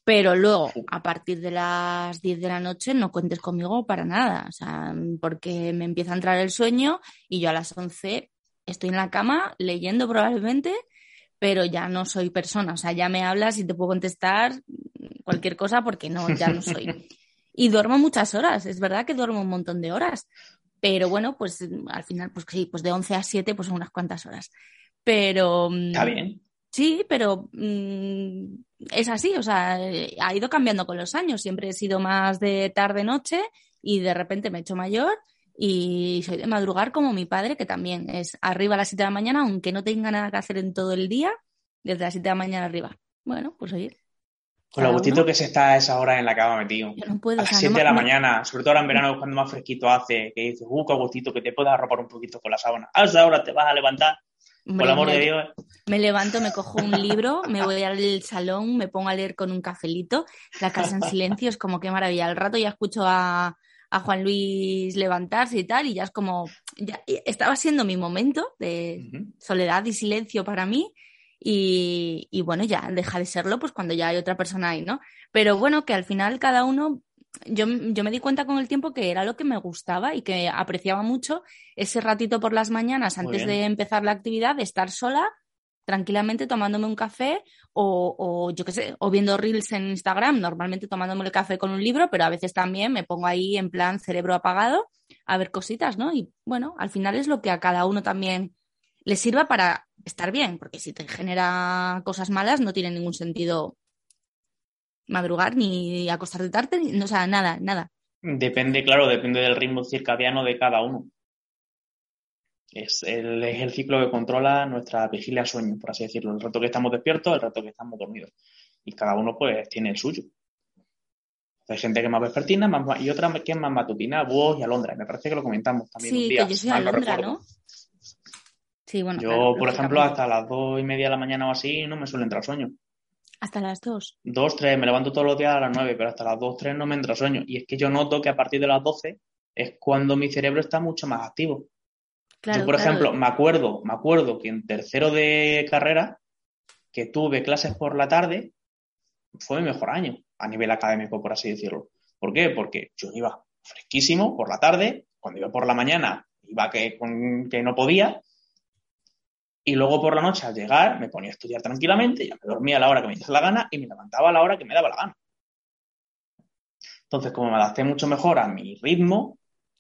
Pero luego, a partir de las diez de la noche, no cuentes conmigo para nada, o sea, porque me empieza a entrar el sueño y yo a las once estoy en la cama leyendo probablemente, pero ya no soy persona, o sea, ya me hablas y te puedo contestar cualquier cosa porque no, ya no soy. Y duermo muchas horas, es verdad que duermo un montón de horas, pero bueno, pues al final, pues sí, pues de once a siete pues son unas cuantas horas. Pero... Está bien. Sí, pero mmm, es así, o sea, ha ido cambiando con los años, siempre he sido más de tarde-noche y de repente me he hecho mayor y soy de madrugar como mi padre, que también es arriba a las siete de la mañana, aunque no tenga nada que hacer en todo el día, desde las siete de la mañana arriba. Bueno, pues oye. Con lo gustito que se está a esa hora en la cama metido. Yo no puedo. A las o sea, siete no, de la no, mañana, sobre todo ahora en verano cuando más fresquito hace, que dices, uh, qué gustito, que te puedas arropar un poquito con la sábana. A esa hora te vas a levantar, por el amor de Dios. Me levanto, me cojo un libro, me voy al salón, me pongo a leer con un cafelito, la casa en silencio, es como qué maravilla. Al rato ya escucho a... a Juan Luis levantarse y tal, y ya es como, ya estaba siendo mi momento de uh-huh. soledad y silencio para mí, y, y bueno, ya deja de serlo pues cuando ya hay otra persona ahí, ¿no? Pero bueno, que al final cada uno, yo, yo me di cuenta con el tiempo que era lo que me gustaba y que apreciaba mucho ese ratito por las mañanas antes de empezar la actividad, de estar sola, tranquilamente tomándome un café o, o yo qué sé, o viendo reels en Instagram, normalmente tomándome el café con un libro, pero a veces también me pongo ahí en plan cerebro apagado a ver cositas, ¿no? Y bueno, al final es lo que a cada uno también le sirva para estar bien, porque si te genera cosas malas no tiene ningún sentido madrugar ni acostarte tarde, ni, o sea, nada, nada. Depende, claro, depende del ritmo circadiano de cada uno. Es el, es el ciclo que controla nuestra vigilia sueño, por así decirlo. El rato que estamos despiertos, el rato que estamos dormidos. Y cada uno pues tiene el suyo. Hay gente que es más vespertina más, y otra que es más matutina, vos y Alondra. Me parece que lo comentamos también sí, un día. Sí, que yo soy Alondra, ¿no? ¿no? Sí, bueno. Yo, claro, por ejemplo, hasta las dos y media de la mañana o así no me suele entrar sueño. ¿Hasta las dos? Dos, tres. Me levanto todos los días a las nueve, pero hasta las dos, tres no me entra sueño. Y es que yo noto que a partir de las doce es cuando mi cerebro está mucho más activo. Claro, yo, por claro. ejemplo, me acuerdo, me acuerdo que en tercero de carrera, que tuve clases por la tarde, fue mi mejor año a nivel académico, por así decirlo. ¿Por qué? Porque yo iba fresquísimo por la tarde, cuando iba por la mañana iba que, con, que no podía, y luego por la noche al llegar me ponía a estudiar tranquilamente, ya me dormía a la hora que me daba la gana y me levantaba a la hora que me daba la gana. Entonces, como me adapté mucho mejor a mi ritmo,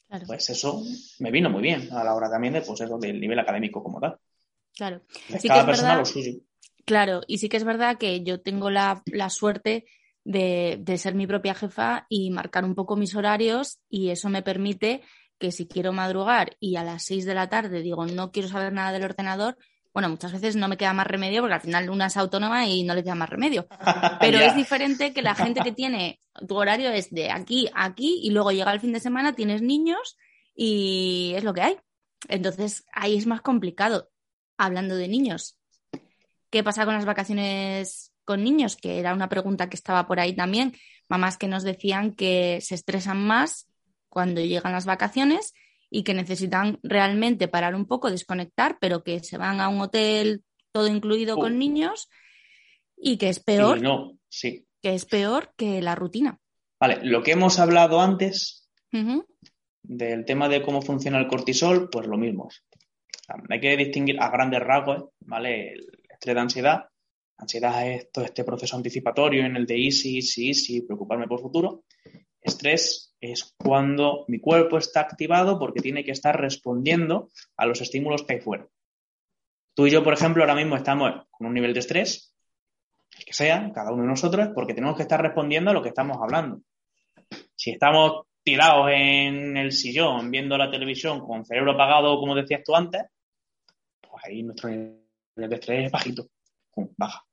claro, pues eso me vino muy bien a la hora también de, pues eso, del nivel académico como tal. Claro. Entonces, sí, cada que es persona verdad, lo suyo. Claro, y sí que es verdad que yo tengo la, la suerte de, de ser mi propia jefa y marcar un poco mis horarios, y eso me permite que si quiero madrugar y a las seis de la tarde digo no quiero saber nada del ordenador, bueno, muchas veces no me queda más remedio porque al final una es autónoma y no le queda más remedio. Pero es diferente que la gente que tiene, tu horario es de aquí a aquí y luego llega el fin de semana, tienes niños y es lo que hay. Entonces ahí es más complicado. Hablando de niños, ¿qué pasa con las vacaciones con niños? Que era una pregunta que estaba por ahí también. Mamás que nos decían que se estresan más cuando llegan las vacaciones y que necesitan realmente parar un poco, desconectar, pero que se van a un hotel todo incluido uh. con niños y que es peor, sí, no, sí. que es peor que la rutina. Vale, lo que hemos hablado antes uh-huh. del tema de cómo funciona el cortisol, pues lo mismo. Hay que distinguir a grandes rasgos, ¿vale?, el estrés de ansiedad. Ansiedad es todo este proceso anticipatorio en el de y si, si, si, preocuparme por futuro. Estrés es cuando mi cuerpo está activado porque tiene que estar respondiendo a los estímulos que hay fuera. Tú y yo, por ejemplo, ahora mismo estamos con un nivel de estrés, el que sea, cada uno de nosotros, porque tenemos que estar respondiendo a lo que estamos hablando. Si estamos tirados en el sillón, viendo la televisión, con cerebro apagado, como decías tú antes, pues ahí nuestro nivel de estrés es bajito. Baja.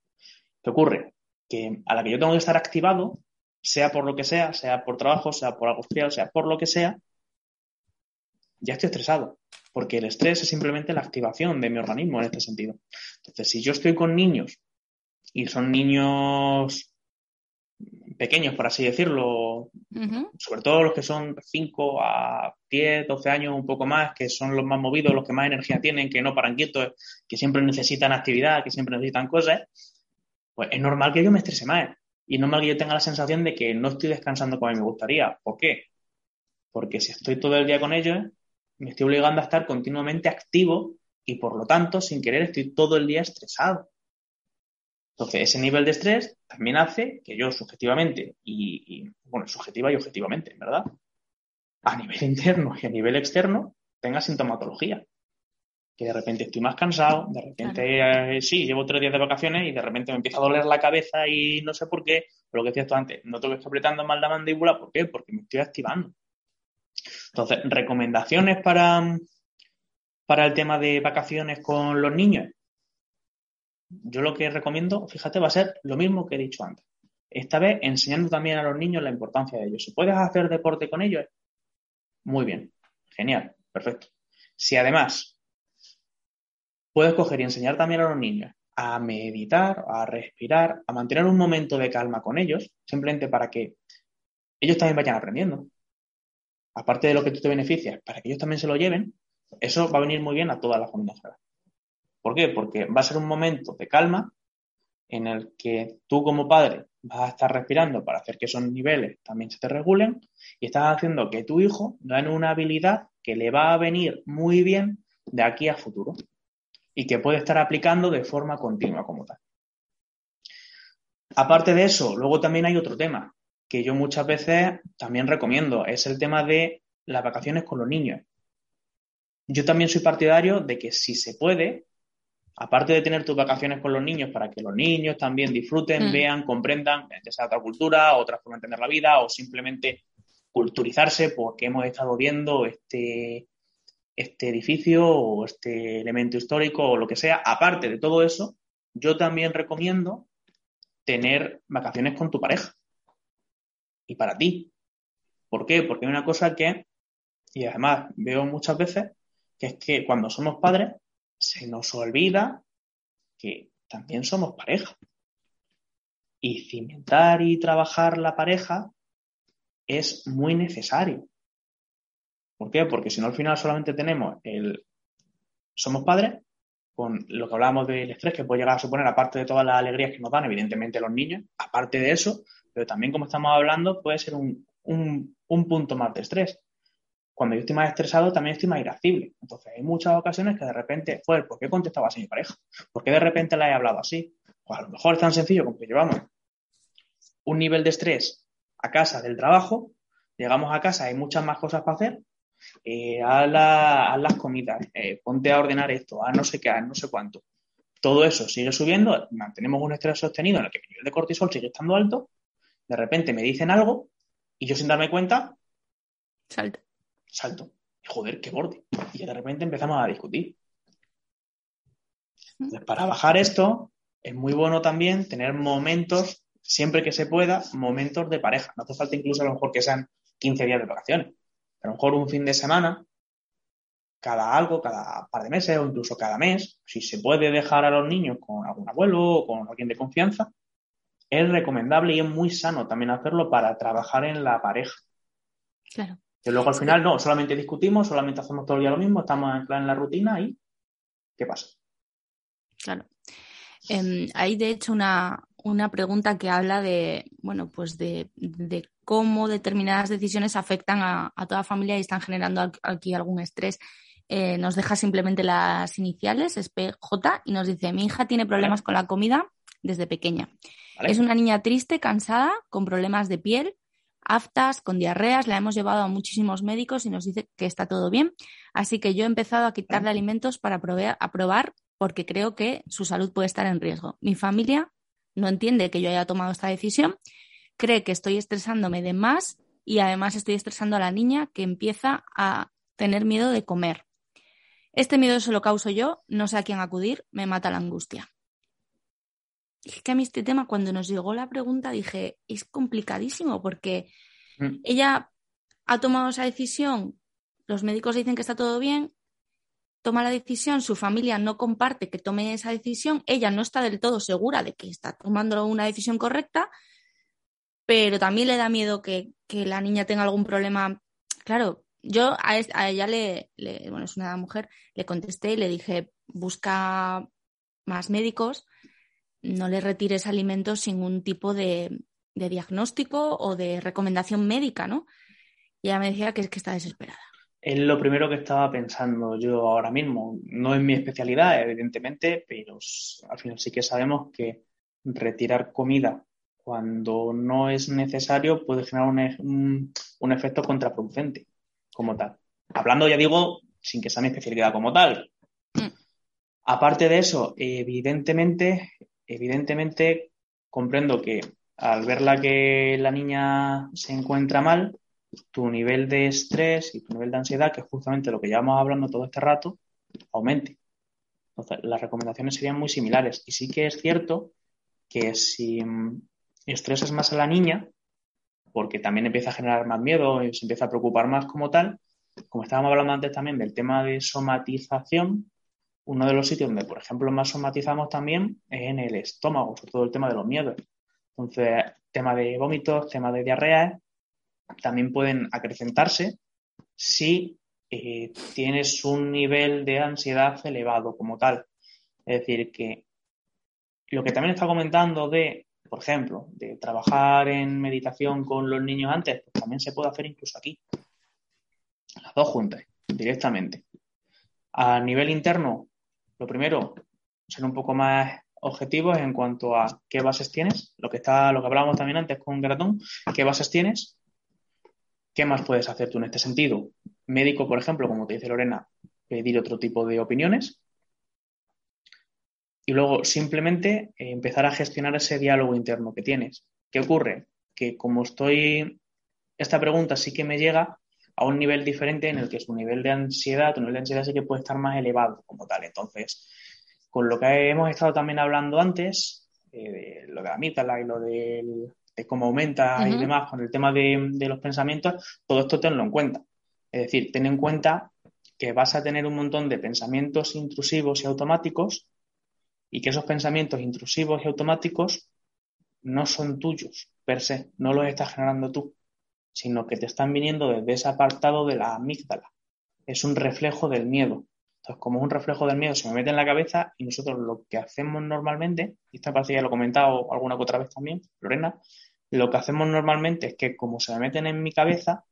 ¿Qué ocurre? Que a la que yo tengo que estar activado, sea por lo que sea, sea por trabajo, sea por algo social, sea por lo que sea, ya estoy estresado, porque el estrés es simplemente la activación de mi organismo en este sentido. Entonces, si yo estoy con niños y son niños pequeños, por así decirlo, uh-huh. sobre todo los que son cinco a diez, doce años, un poco más, que son los más movidos, los que más energía tienen, que no paran quietos, que siempre necesitan actividad, que siempre necesitan cosas, pues es normal que yo me estrese más. Y es normal que yo tenga la sensación de que no estoy descansando como a mí me gustaría. ¿Por qué? Porque si estoy todo el día con ellos, me estoy obligando a estar continuamente activo y, por lo tanto, sin querer, estoy todo el día estresado. Entonces, ese nivel de estrés también hace que yo subjetivamente, y, y bueno, subjetiva y objetivamente, ¿verdad?, a nivel interno y a nivel externo, tenga sintomatología. Que de repente estoy más cansado, de repente claro. eh, sí, llevo tres días de vacaciones y de repente me empieza a doler la cabeza y no sé por qué, pero lo que decías tú antes, no tengo que estar apretando más la mandíbula, ¿por qué? Porque me estoy activando. Entonces, recomendaciones para, para el tema de vacaciones con los niños. Yo lo que recomiendo, fíjate, va a ser lo mismo que he dicho antes. Esta vez enseñando también a los niños la importancia de ellos. Si puedes hacer deporte con ellos, muy bien, genial, perfecto. Si además puedes coger y enseñar también a los niños a meditar, a respirar, a mantener un momento de calma con ellos, simplemente para que ellos también vayan aprendiendo. Aparte de lo que tú te beneficias, para que ellos también se lo lleven, eso va a venir muy bien a todas las familias. ¿Por qué? Porque va a ser un momento de calma en el que tú como padre vas a estar respirando para hacer que esos niveles también se te regulen y estás haciendo que tu hijo gane una habilidad que le va a venir muy bien de aquí a futuro y que puede estar aplicando de forma continua como tal. Aparte de eso, luego también hay otro tema que yo muchas veces también recomiendo, es el tema de las vacaciones con los niños. Yo también soy partidario de que si se puede, aparte de tener tus vacaciones con los niños para que los niños también disfruten, mm. vean, comprendan, ya sea otra cultura, otra forma de entender la vida o simplemente culturizarse porque hemos estado viendo este, este edificio o este elemento histórico o lo que sea. Aparte de todo eso, yo también recomiendo tener vacaciones con tu pareja y para ti. ¿Por qué? Porque hay una cosa que, y además veo muchas veces, que es que cuando somos padres se nos olvida que también somos pareja. Y cimentar y trabajar la pareja es muy necesario. ¿Por qué? Porque si no, al final solamente tenemos el somos padres, con lo que hablábamos del estrés que puede llegar a suponer, aparte de todas las alegrías que nos dan, evidentemente, los niños, aparte de eso, pero también, como estamos hablando, puede ser un, un, un punto más de estrés. Cuando yo estoy más estresado, también estoy más irascible. Entonces, hay muchas ocasiones que de repente, pues, ¿por qué contestaba así mi pareja? ¿Por qué de repente la he hablado así? Pues a lo mejor es tan sencillo como que llevamos un nivel de estrés a casa del trabajo, llegamos a casa, hay muchas más cosas para hacer, eh, haz, la, haz las comidas, eh, ponte a ordenar esto, haz no sé qué, haz no sé cuánto. Todo eso sigue subiendo, mantenemos un estrés sostenido en el que mi nivel de cortisol sigue estando alto, de repente me dicen algo y yo sin darme cuenta... Salto. salto, joder, qué borde, y de repente empezamos a discutir. Entonces, para bajar esto, es muy bueno también tener momentos, siempre que se pueda, momentos de pareja. No hace falta incluso a lo mejor que sean quince días de vacaciones, a lo mejor un fin de semana, cada algo, cada par de meses o incluso cada mes, si se puede dejar a los niños con algún abuelo o con alguien de confianza, es recomendable y es muy sano también hacerlo para trabajar en la pareja. Claro. Que luego al final no, solamente discutimos, solamente hacemos todo el día lo mismo, estamos anclados en la rutina y ¿qué pasa? Claro. Eh, hay de hecho una, una pregunta que habla de, bueno, pues de, de cómo determinadas decisiones afectan a, a toda familia y están generando aquí algún estrés. Eh, nos deja simplemente las iniciales, es P J, y nos dice: mi hija tiene problemas con la comida desde pequeña. ¿Vale? Es una niña triste, cansada, con problemas de piel, aftas, con diarreas, la hemos llevado a muchísimos médicos y nos dice que está todo bien. Así que yo he empezado a quitarle alimentos para probar, a probar porque creo que su salud puede estar en riesgo. Mi familia no entiende que yo haya tomado esta decisión, cree que estoy estresándome de más y además estoy estresando a la niña, que empieza a tener miedo de comer. Este miedo se lo causo yo, no sé a quién acudir, me mata la angustia. Es que a mí este tema, cuando nos llegó la pregunta, dije, es complicadísimo porque ella ha tomado esa decisión, los médicos dicen que está todo bien, toma la decisión, su familia no comparte que tome esa decisión, ella no está del todo segura de que está tomando una decisión correcta, pero también le da miedo que, que la niña tenga algún problema. Claro, yo a, es, a ella, le, le, bueno, es una mujer, le contesté y le dije, busca más médicos, no le retires alimentos sin un tipo de, de diagnóstico o de recomendación médica, ¿no? Y ella me decía que es que está desesperada. Es lo primero que estaba pensando yo ahora mismo. No es mi especialidad, evidentemente, pero al final sí que sabemos que retirar comida cuando no es necesario puede generar un, un, un efecto contraproducente como tal. Hablando, ya digo, sin que sea mi especialidad como tal. Mm. Aparte de eso, evidentemente... Evidentemente, comprendo que al verla que la niña se encuentra mal, tu nivel de estrés y tu nivel de ansiedad, que es justamente lo que llevamos hablando todo este rato, aumente. Entonces, las recomendaciones serían muy similares. Y sí que es cierto que si estresas más a la niña, porque también empieza a generar más miedo y se empieza a preocupar más como tal, como estábamos hablando antes también del tema de somatización, uno de los sitios donde, por ejemplo, más somatizamos también es en el estómago, sobre todo el tema de los miedos. Entonces, tema de vómitos, tema de diarrea, también pueden acrecentarse si eh, tienes un nivel de ansiedad elevado como tal. Es decir, que lo que también está comentando de, por ejemplo, de trabajar en meditación con los niños antes, pues también se puede hacer incluso aquí. Las dos juntas, directamente. A nivel interno, lo primero, ser un poco más objetivos en cuanto a qué bases tienes, lo que está, lo que hablábamos también antes con Gratón, qué bases tienes, ¿Qué más puedes hacer tú en este sentido? Médico, por ejemplo, como te dice Lorena, pedir otro tipo de opiniones. Y luego simplemente empezar a gestionar ese diálogo interno que tienes. ¿Qué ocurre? Que como estoy... Esta pregunta sí que me llega a un nivel diferente en el que su nivel de ansiedad, tu nivel de ansiedad sí que puede estar más elevado como tal. Entonces, con lo que hemos estado también hablando antes, eh, de lo de la amígdala y lo del, de cómo aumenta uh-huh. y demás, con el tema de, de los pensamientos, todo esto tenlo en cuenta. Es decir, ten en cuenta que vas a tener un montón de pensamientos intrusivos y automáticos y que esos pensamientos intrusivos y automáticos no son tuyos per se, no los estás generando tú, sino que te están viniendo desde ese apartado de la amígdala. Es un reflejo del miedo. Entonces, como es un reflejo del miedo, se me mete en la cabeza y nosotros lo que hacemos normalmente, y esta parte ya lo he comentado alguna que otra vez también, Lorena, lo que hacemos normalmente es que como se me meten en mi cabeza,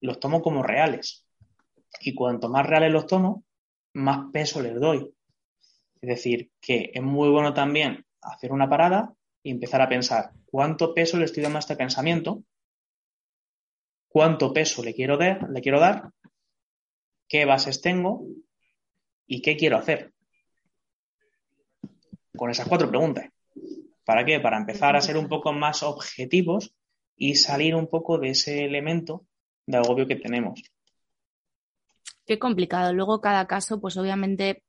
los tomo como reales. Y cuanto más reales los tomo, más peso les doy. Es decir, que es muy bueno también hacer una parada y empezar a pensar cuánto peso le estoy dando a este pensamiento, cuánto peso le quiero, de, le quiero dar, qué bases tengo y qué quiero hacer. Con esas cuatro preguntas. ¿Para qué? Para empezar a ser un poco más objetivos y salir un poco de ese elemento de agobio que tenemos. Qué complicado. Luego cada caso, pues obviamente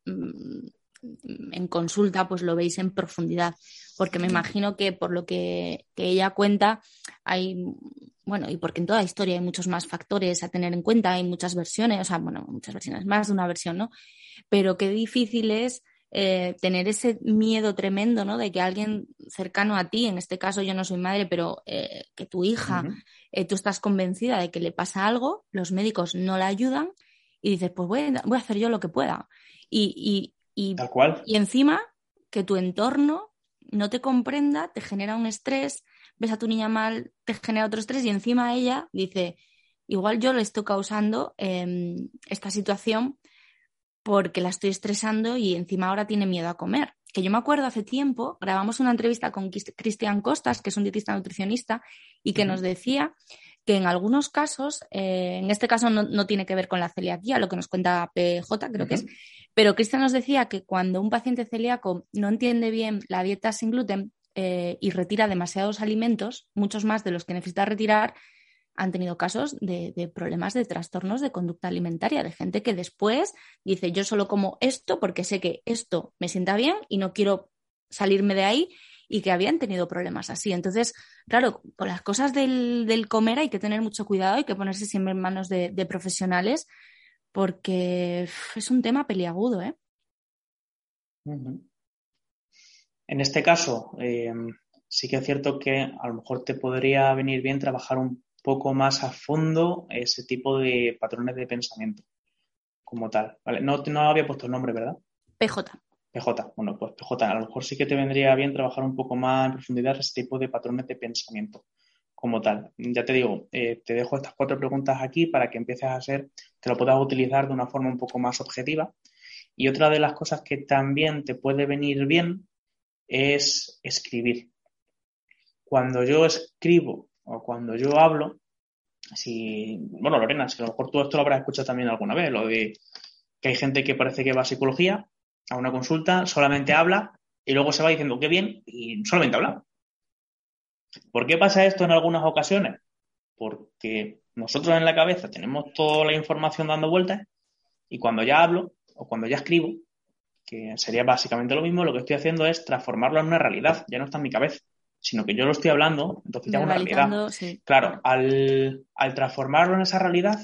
en consulta pues lo veis en profundidad, porque me imagino que por lo que, que ella cuenta hay... Bueno, y porque en toda historia hay muchos más factores a tener en cuenta, hay muchas versiones, o sea, bueno, muchas versiones, más de una versión, ¿no? Pero qué difícil es eh, tener ese miedo tremendo, ¿no? De que alguien cercano a ti, en este caso yo no soy madre, pero eh, que tu hija, uh-huh. eh, tú estás convencida de que le pasa algo, los médicos no la ayudan y dices, pues voy a, voy a hacer yo lo que pueda. Y, y, y, Tal cual. Y encima que tu entorno no te comprenda, te genera un estrés. Ves a tu niña mal, te genera otros estrés y encima ella dice, igual yo le estoy causando eh, esta situación porque la estoy estresando y encima ahora tiene miedo a comer. Que yo me acuerdo hace tiempo, grabamos una entrevista con Cristian Costas, que es un dietista nutricionista, y que nos decía que en algunos casos, eh, en este caso no, no tiene que ver con la celiaquía, lo que nos cuenta P J, creo uh-huh. que es, pero Cristian nos decía que cuando un paciente celíaco no entiende bien la dieta sin gluten, Eh, y retira demasiados alimentos, muchos más de los que necesita retirar, han tenido casos de, de problemas de trastornos de conducta alimentaria, de gente que después dice yo solo como esto porque sé que esto me sienta bien y no quiero salirme de ahí, y que habían tenido problemas así. Entonces, claro, con las cosas del, del comer hay que tener mucho cuidado, hay que ponerse siempre en manos de, de profesionales, porque es un tema peliagudo, ¿eh? Uh-huh. En este caso, eh, sí que es cierto que a lo mejor te podría venir bien trabajar un poco más a fondo ese tipo de patrones de pensamiento como tal, ¿vale? No, no había puesto el nombre, ¿verdad? P J. P J, bueno, pues P J, a lo mejor sí que te vendría bien trabajar un poco más en profundidad ese tipo de patrones de pensamiento como tal. Ya te digo, eh, te dejo estas cuatro preguntas aquí para que empieces a hacer, que lo puedas utilizar de una forma un poco más objetiva. Y otra de las cosas que también te puede venir bien es escribir. Cuando yo escribo o cuando yo hablo, si, bueno, Lorena, si a lo mejor tú esto lo habrás escuchado también alguna vez, lo de que hay gente que parece que va a psicología, a una consulta, solamente habla y luego se va diciendo qué bien y solamente habla. ¿Por qué pasa esto en algunas ocasiones? Porque nosotros en la cabeza tenemos toda la información dando vueltas y cuando ya hablo o cuando ya escribo, que sería básicamente lo mismo, lo que estoy haciendo es transformarlo en una realidad, ya no está en mi cabeza, sino que yo lo estoy hablando, entonces ya es una realidad. Sí. Claro, al, al transformarlo en esa realidad,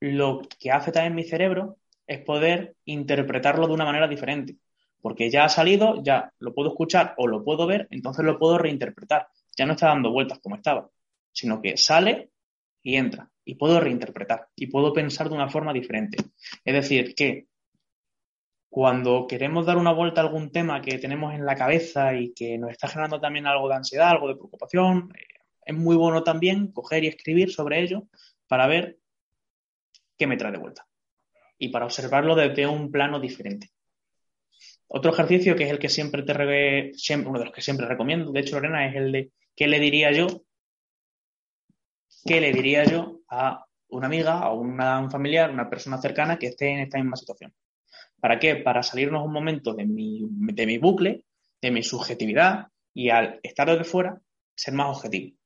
lo que hace también mi cerebro es poder interpretarlo de una manera diferente, porque ya ha salido, ya lo puedo escuchar o lo puedo ver, entonces lo puedo reinterpretar, ya no está dando vueltas como estaba, sino que sale y entra, y puedo reinterpretar, y puedo pensar de una forma diferente. Es decir, que cuando queremos dar una vuelta a algún tema que tenemos en la cabeza y que nos está generando también algo de ansiedad, algo de preocupación, es muy bueno también coger y escribir sobre ello para ver qué me trae de vuelta y para observarlo desde un plano diferente. Otro ejercicio que es el que siempre te re... siempre, uno de los que siempre recomiendo, de hecho, Lorena, es el de ¿qué le diría yo ¿qué le diría yo a una amiga, a una, un familiar, una persona cercana que esté en esta misma situación? ¿Para qué? Para salirnos un momento de mi, de mi bucle, de mi subjetividad y al estar desde fuera, ser más objetivo.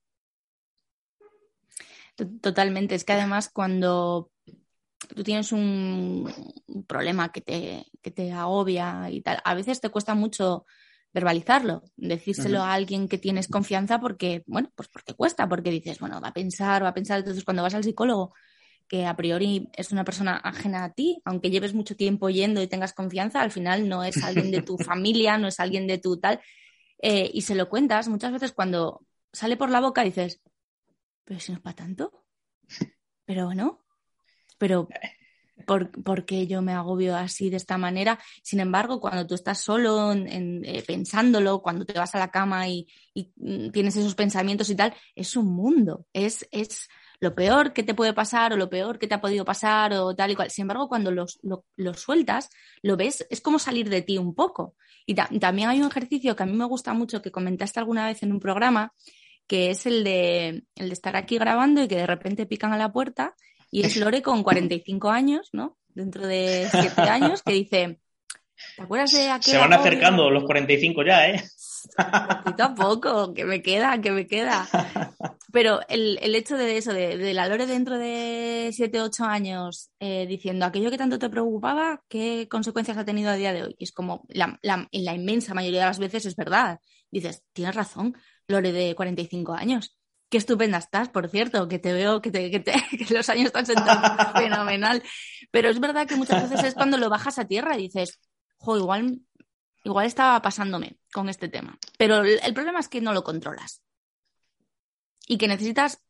Totalmente. Es que además cuando tú tienes un problema que te, que te agobia y tal, a veces te cuesta mucho verbalizarlo, decírselo uh-huh. a alguien que tienes confianza porque, bueno, pues porque cuesta, porque dices, bueno, va a pensar, va a pensar. Entonces cuando vas al psicólogo, que a priori es una persona ajena a ti, aunque lleves mucho tiempo yendo y tengas confianza, al final no es alguien de tu familia, no es alguien de tu tal, eh, y se lo cuentas, muchas veces cuando sale por la boca dices, pero si no es para tanto, pero no, pero... Por, porque yo me agobio así de esta manera. Sin embargo, cuando tú estás solo en, en, eh, pensándolo, cuando te vas a la cama y, y tienes esos pensamientos y tal, es un mundo, es, es lo peor que te puede pasar o lo peor que te ha podido pasar o tal y cual. Sin embargo, cuando lo, lo, lo sueltas, lo ves, es como salir de ti un poco. Y ta- también hay un ejercicio que a mí me gusta mucho, que comentaste alguna vez en un programa, que es el de, el de estar aquí grabando y que de repente pican a la puerta. Y es Lore con cuarenta y cinco años, ¿no? Dentro de siete años, que dice, ¿te acuerdas de aquel? Se van agobio? Acercando los cuarenta y cinco ya, ¿eh? Poquito a poco, que me queda, que me queda. Pero el, el hecho de eso, de, de la Lore dentro de siete, ocho años, eh, diciendo aquello que tanto te preocupaba, ¿qué consecuencias ha tenido a día de hoy? Y es como, la, la, en la inmensa mayoría de las veces es verdad. Dices, tienes razón, Lore de cuarenta y cinco años. Qué estupenda estás, por cierto, que te veo, que, te, que, te, que los años están sentados fenomenal. Pero es verdad que muchas veces es cuando lo bajas a tierra y dices, jo, igual, igual estaba pasándome con este tema. Pero el, el problema es que no lo controlas. Y que necesitas,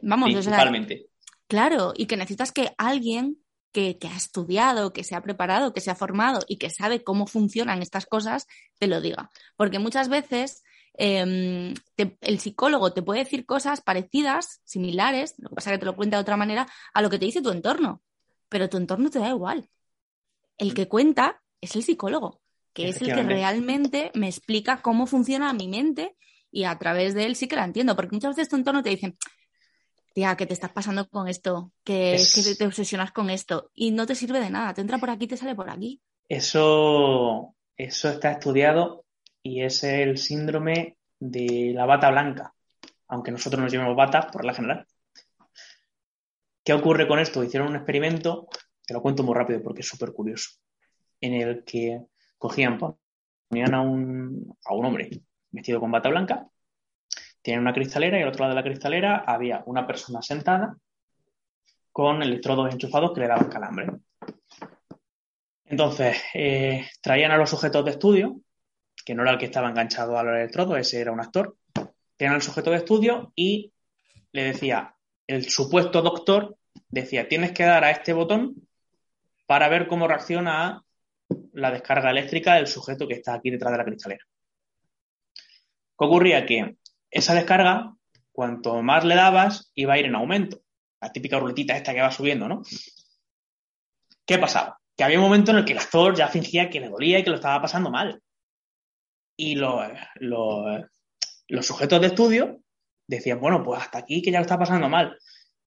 vamos, principalmente. O sea, claro, y que necesitas que alguien que, que ha estudiado, que se ha preparado, que se ha formado y que sabe cómo funcionan estas cosas, te lo diga. Porque muchas veces... Eh, te, el psicólogo te puede decir cosas parecidas, similares, lo que pasa es que te lo cuenta de otra manera a lo que te dice tu entorno, pero tu entorno te da igual. El que cuenta es el psicólogo, que es el que realmente me explica cómo funciona mi mente y a través de él sí que la entiendo, porque muchas veces tu entorno te dice, tía, que te estás pasando con esto, que, es... que te obsesionas con esto y no te sirve de nada, te entra por aquí, te sale por aquí. Eso, eso está estudiado. Y es el síndrome de la bata blanca, aunque nosotros nos llamemos batas por la general. ¿Qué ocurre con esto? Hicieron un experimento, te lo cuento muy rápido porque es súper curioso, en el que cogían, ponían a un, a un hombre vestido con bata blanca, tenían una cristalera y al otro lado de la cristalera había una persona sentada con electrodos enchufados que le daban calambre. Entonces, eh, traían a los sujetos de estudio, que no era el que estaba enganchado a los electrodos, ese era un actor, tenían al sujeto de estudio y le decía, el supuesto doctor decía, tienes que dar a este botón para ver cómo reacciona a la descarga eléctrica del sujeto que está aquí detrás de la cristalera. ¿Qué ocurría? Que esa descarga, cuanto más le dabas, iba a ir en aumento. La típica ruletita esta que va subiendo, ¿no? ¿Qué pasaba? Que había un momento en el que el actor ya fingía que le dolía y que lo estaba pasando mal. Y los, los, los sujetos de estudio decían, bueno, pues hasta aquí que ya lo está pasando mal.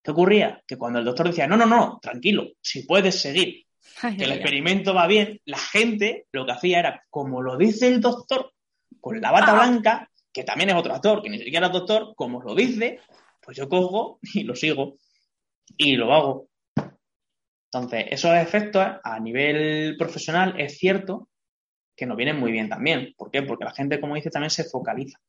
¿Qué ocurría? Que cuando el doctor decía, no, no, no, tranquilo, si puedes seguir, ay, que el experimento va bien, la gente lo que hacía era, como lo dice el doctor, con la bata ah. blanca, que también es otro actor, que ni siquiera es doctor, como lo dice, pues yo cojo y lo sigo y lo hago. Entonces, esos efectos a nivel profesional es cierto que nos vienen muy bien también. ¿Por qué? Porque la gente, como dice, también se focaliza.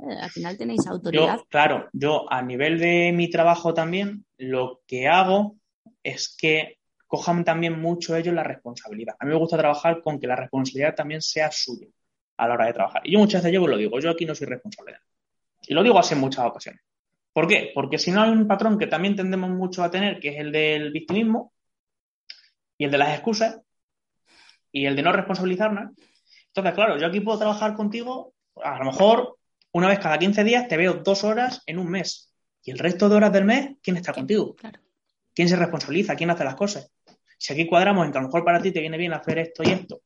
Eh, al final tenéis autoridad. Yo, claro, yo a nivel de mi trabajo también, lo que hago es que cojan también mucho ellos la responsabilidad. A mí me gusta trabajar con que la responsabilidad también sea suya a la hora de trabajar. Y yo muchas veces yo lo digo, yo aquí no soy responsable. Y lo digo así en muchas ocasiones. ¿Por qué? Porque si no hay un patrón que también tendemos mucho a tener, que es el del victimismo y el de las excusas, y el de no responsabilizarnos. Entonces, claro, yo aquí puedo trabajar contigo, a lo mejor una vez cada quince días te veo dos horas en un mes. Y el resto de horas del mes, ¿quién está contigo? Claro. ¿Quién se responsabiliza? ¿Quién hace las cosas? Si aquí cuadramos en que a lo mejor para ti te viene bien hacer esto y esto,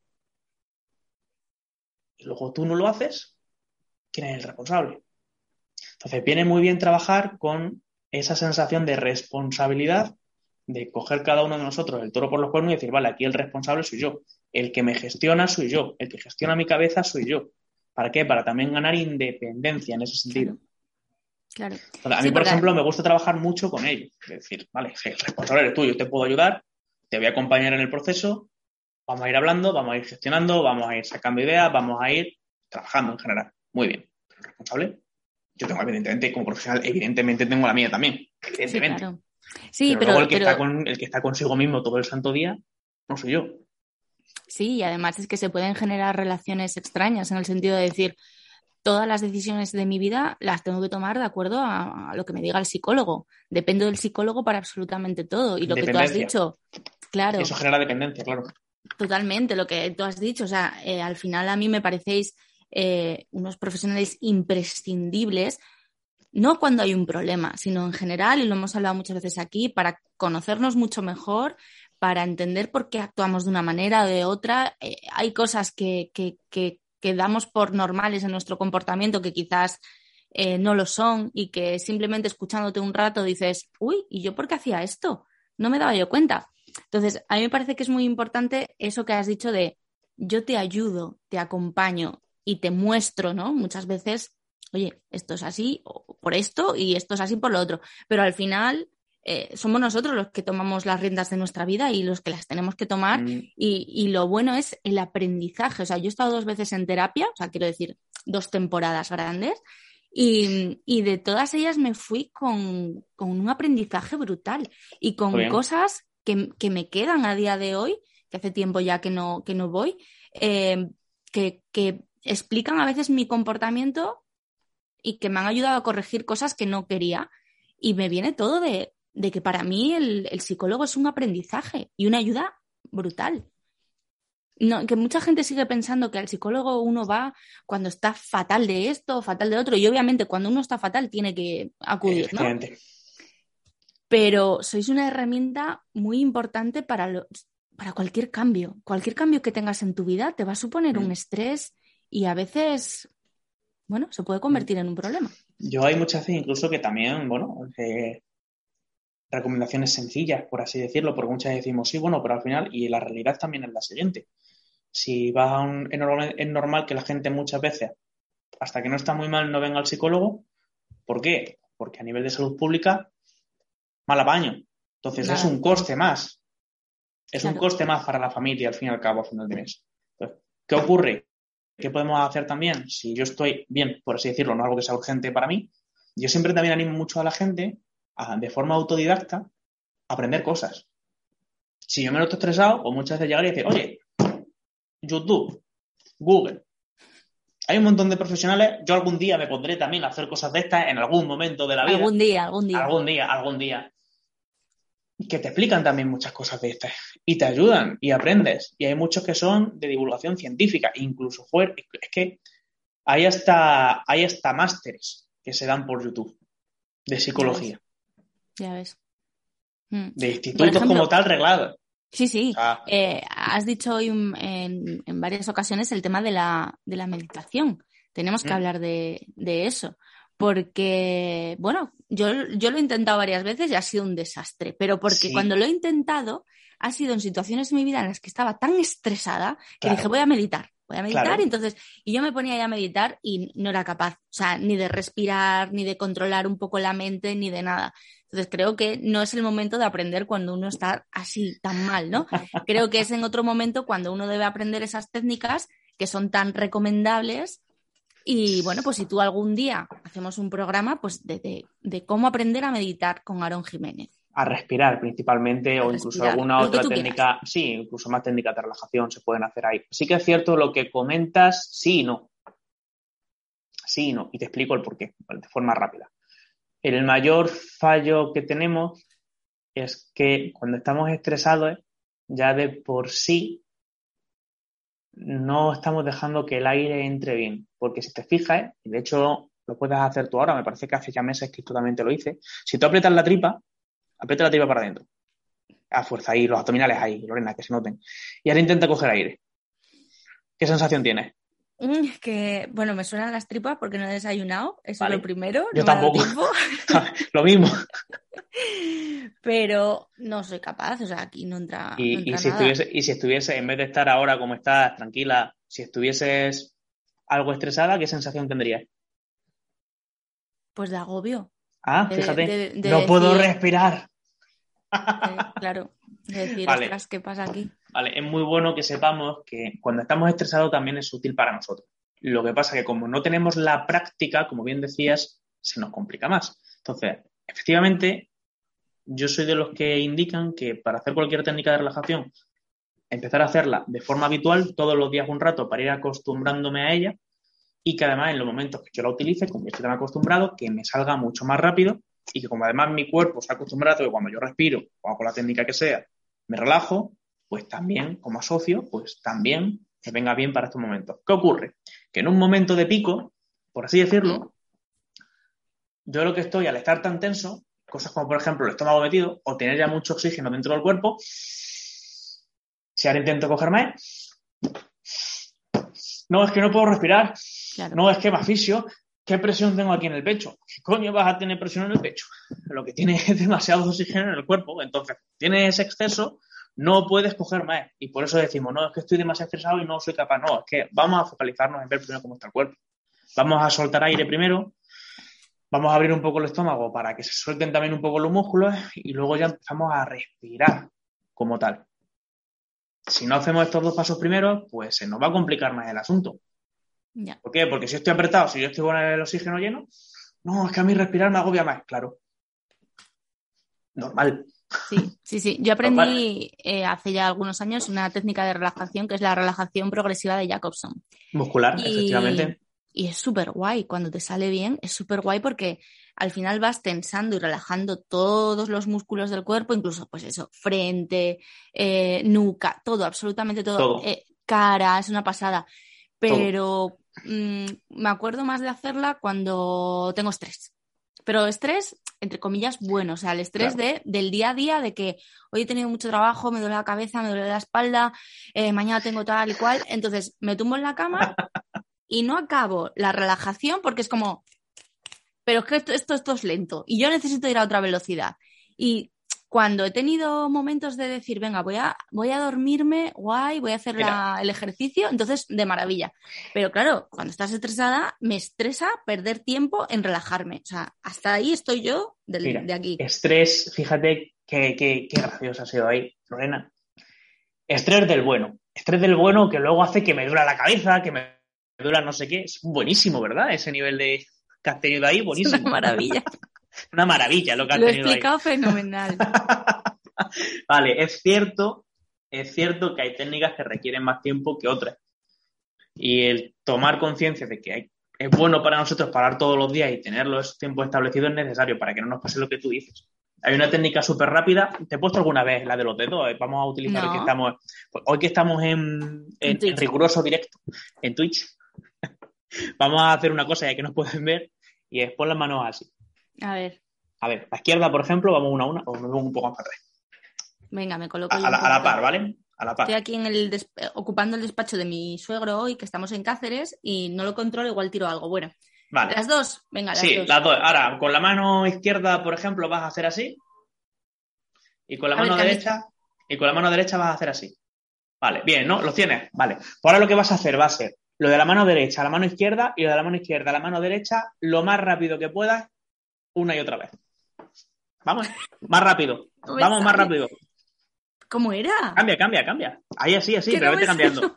y luego tú no lo haces, ¿quién es el responsable? Entonces, viene muy bien trabajar con esa sensación de responsabilidad, de coger cada uno de nosotros el toro por los cuernos y decir, vale, aquí el responsable soy yo, el que me gestiona soy yo, el que gestiona mi cabeza soy yo. ¿Para qué? Para también ganar independencia en ese sentido. Claro. Claro. A mí, sí, por ejemplo, me gusta trabajar mucho con ellos. Es decir, vale, el responsable eres tú, yo te puedo ayudar, te voy a acompañar en el proceso, vamos a ir hablando, vamos a ir gestionando, vamos a ir sacando ideas, vamos a ir trabajando en general. Muy bien. Pero el responsable, yo tengo, evidentemente, como profesional, evidentemente tengo la mía también. Evidentemente. Sí, claro. Sí, pero, pero luego el que, pero... está con, el que está consigo mismo todo el santo día, no soy yo. Sí, y además es que se pueden generar relaciones extrañas en el sentido de decir, todas las decisiones de mi vida las tengo que tomar de acuerdo a, a lo que me diga el psicólogo. Dependo del psicólogo para absolutamente todo. Y lo que tú has dicho, claro. Eso genera dependencia, claro. Totalmente, lo que tú has dicho. O sea, eh, al final a mí me parecéis eh, unos profesionales imprescindibles, no cuando hay un problema, sino en general, y lo hemos hablado muchas veces aquí, para conocernos mucho mejor, para entender por qué actuamos de una manera o de otra. Eh, hay cosas que, que, que, que damos por normales en nuestro comportamiento que quizás eh, no lo son y que simplemente escuchándote un rato dices, uy, ¿y yo por qué hacía esto? No me daba yo cuenta. Entonces, a mí me parece que es muy importante eso que has dicho de yo te ayudo, te acompaño y te muestro, ¿no? Muchas veces, oye, esto es así por esto y esto es así por lo otro. Pero al final eh, somos nosotros los que tomamos las riendas de nuestra vida y los que las tenemos que tomar. Mm. Y, y lo bueno es el aprendizaje. O sea, yo he estado dos veces en terapia, o sea, quiero decir, dos temporadas grandes. Y, y de todas ellas me fui con, con un aprendizaje brutal y con Bien. cosas... Que, que me quedan a día de hoy, que hace tiempo ya que no, que no voy, eh, que, que explican a veces mi comportamiento y que me han ayudado a corregir cosas que no quería. Y me viene todo de, de que para mí el, el psicólogo es un aprendizaje y una ayuda brutal. No, que mucha gente sigue pensando que al psicólogo uno va cuando está fatal de esto, fatal de otro, y obviamente cuando uno está fatal tiene que acudir, ¿no? Pero sois una herramienta muy importante para, lo, para cualquier cambio. Cualquier cambio que tengas en tu vida te va a suponer mm. un estrés y a veces, bueno, se puede convertir en un problema. Yo hay muchas veces incluso que también, bueno, eh, recomendaciones sencillas, por así decirlo, porque muchas veces decimos, sí, bueno, pero al final, y la realidad también es la siguiente. Si vas a un, es, normal, es normal que la gente muchas veces, hasta que no está muy mal, no venga al psicólogo. ¿Por qué? Porque a nivel de salud pública, mal apaño. Entonces, claro, es un coste más. Es claro. un coste más para la familia, al fin y al cabo, a final de mes. Entonces, ¿qué ocurre? ¿Qué podemos hacer también? Si yo estoy bien, por así decirlo, no algo que sea urgente para mí, yo siempre también animo mucho a la gente, a, de forma autodidacta, a aprender cosas. Si yo me noto estresado, o muchas veces llegar y decir, oye, YouTube, Google, hay un montón de profesionales, yo algún día me pondré también a hacer cosas de estas en algún momento de la vida. Algún día, algún día. Algún día, algún día. Que te explican también muchas cosas de estas y te ayudan y aprendes. Y hay muchos que son de divulgación científica, incluso fuera. Es que hay hasta, hay hasta másteres que se dan por YouTube de psicología. Ya ves. Ya ves. De institutos, por ejemplo, como tal reglados. Sí, sí. Ah. Eh, has dicho hoy un, en, en varias ocasiones el tema de la, de la meditación. Tenemos que mm. hablar de, de eso. Porque, bueno, yo, yo lo he intentado varias veces y ha sido un desastre, pero porque sí. cuando lo he intentado ha sido en situaciones de mi vida en las que estaba tan estresada que claro. dije voy a meditar, voy a meditar claro. y entonces y yo me ponía ya a meditar y no era capaz, o sea, ni de respirar, ni de controlar un poco la mente, ni de nada. Entonces creo que no es el momento de aprender cuando uno está así tan mal, ¿no? Creo que es en otro momento cuando uno debe aprender esas técnicas que son tan recomendables. Y bueno, pues si tú algún día hacemos un programa pues de, de, de cómo aprender a meditar con Aaron Jiménez. A respirar principalmente a o respirar, incluso alguna otra técnica. Quieras. Sí, incluso más técnicas de relajación se pueden hacer ahí. Sí que es cierto lo que comentas, sí y no. Sí y no. Y te explico el porqué, de forma rápida. El mayor fallo que tenemos es que cuando estamos estresados ya de por sí no estamos dejando que el aire entre bien, porque si te fijas, y de hecho lo puedes hacer tú ahora, me parece que hace ya meses que totalmente lo hice, si tú aprietas la tripa, aprietas la tripa para adentro, a fuerza ahí, los abdominales ahí, Lorena, que se noten, y ahora intenta coger aire. ¿Qué sensación tienes? Que, bueno, me suenan las tripas porque no he desayunado, eso vale. Es lo primero. Yo no tampoco. Lo mismo. Pero no soy capaz, o sea, aquí no entra, y, no entra y si nada. Estuviese, y si estuviese, en vez de estar ahora como estás, tranquila, si estuvieses algo estresada, ¿qué sensación tendrías? Pues de agobio. Ah, de, fíjate, de, de, de no decir, puedo respirar. Eh, claro, de decir, vale. Ostras, ¿qué pasa aquí? Vale, es muy bueno que sepamos que cuando estamos estresados también es útil para nosotros. Lo que pasa es que como no tenemos la práctica, como bien decías, se nos complica más. Entonces, efectivamente, yo soy de los que indican que para hacer cualquier técnica de relajación, empezar a hacerla de forma habitual, todos los días un rato, para ir acostumbrándome a ella y que además en los momentos que yo la utilice, como yo estoy tan acostumbrado, que me salga mucho más rápido y que como además mi cuerpo se ha acostumbrado que cuando yo respiro o hago la técnica que sea, me relajo, pues también, como asocio, pues también me venga bien para estos momentos. ¿Qué ocurre? Que en un momento de pico, por así decirlo, yo lo que estoy, al estar tan tenso, cosas como, por ejemplo, el estómago metido o tener ya mucho oxígeno dentro del cuerpo, si ahora intento coger más, no, es que no puedo respirar, claro. No, es que me asfixio, ¿qué presión tengo aquí en el pecho? ¿Qué coño vas a tener presión en el pecho? Lo que tienes es demasiado oxígeno en el cuerpo, entonces tienes ese exceso, no puedes coger más. Y por eso decimos, no, es que estoy demasiado estresado y no soy capaz. No, es que vamos a focalizarnos en ver primero cómo está el cuerpo. Vamos a soltar aire primero, vamos a abrir un poco el estómago para que se suelten también un poco los músculos y luego ya empezamos a respirar como tal. Si no hacemos estos dos pasos primero, pues se nos va a complicar más el asunto. Ya. ¿Por qué? Porque si estoy apretado, si yo estoy con el oxígeno lleno, no, es que a mí respirar me agobia más, claro. Normal. Sí, sí, sí. Yo aprendí eh, hace ya algunos años una técnica de relajación que es la relajación progresiva de Jacobson. Muscular, y, efectivamente. Y es súper guay. Cuando te sale bien, es súper guay porque al final vas tensando y relajando todos los músculos del cuerpo, incluso, pues eso, frente, eh, nuca, todo, absolutamente todo. todo. Eh, cara, es una pasada. Pero mmm, me acuerdo más de hacerla cuando tengo estrés. Pero estrés, entre comillas, bueno, o sea, el estrés claro. de, del día a día, de que hoy he tenido mucho trabajo, me duele la cabeza, me duele la espalda, eh, mañana tengo tal y cual, entonces me tumbo en la cama y no acabo la relajación porque es como, pero es que esto, esto, esto es lento y yo necesito ir a otra velocidad. Y cuando he tenido momentos de decir, venga, voy a, voy a dormirme, guay, voy a hacer la, el ejercicio, entonces de maravilla. Pero claro, cuando estás estresada, me estresa perder tiempo en relajarme. O sea, hasta ahí estoy yo de, Mira, de aquí. Estrés, fíjate qué que, que gracioso ha sido ahí, Lorena. Estrés del bueno. Estrés del bueno que luego hace que me duela la cabeza, que me duela no sé qué. Es buenísimo, ¿verdad? Ese nivel de que has tenido ahí, buenísimo. Es una maravilla. Una maravilla lo que has lo tenido ahí. Lo he explicado fenomenal. Vale, es cierto, es cierto que hay técnicas que requieren más tiempo que otras. Y el tomar conciencia de que hay, es bueno para nosotros parar todos los días y tener los tiempos establecidos es necesario para que no nos pase lo que tú dices. Hay una técnica súper rápida. Te he puesto alguna vez la de los dedos. Vamos a utilizar no. hoy que estamos, hoy que estamos en, en, en riguroso directo, en Twitch. Vamos a hacer una cosa ya que nos pueden ver y es pon las manos así. A ver. A ver, a la izquierda, por ejemplo, vamos una a una o nos vamos un poco más atrás. Venga, me coloco. A, a, la, a la par, ¿vale? A la par. Estoy aquí en el des... ocupando el despacho de mi suegro hoy, que estamos en Cáceres, y no lo controlo, igual tiro algo. Bueno, vale. Las dos, venga, las sí, dos. Sí, las dos. Ahora, con la mano izquierda, por ejemplo, vas a hacer así. Y con la a mano ver, derecha, y con la mano derecha vas a hacer así. Vale, bien, ¿no? Los tienes. Vale. Pues ahora lo que vas a hacer va a ser lo de la mano derecha a la mano izquierda y lo de la mano izquierda a la mano derecha lo más rápido que puedas. Una y otra vez. Vamos, más rápido. Vamos más rápido. ¿Cómo era? Cambia, cambia, cambia. Ahí así, así, pero vete cambiando.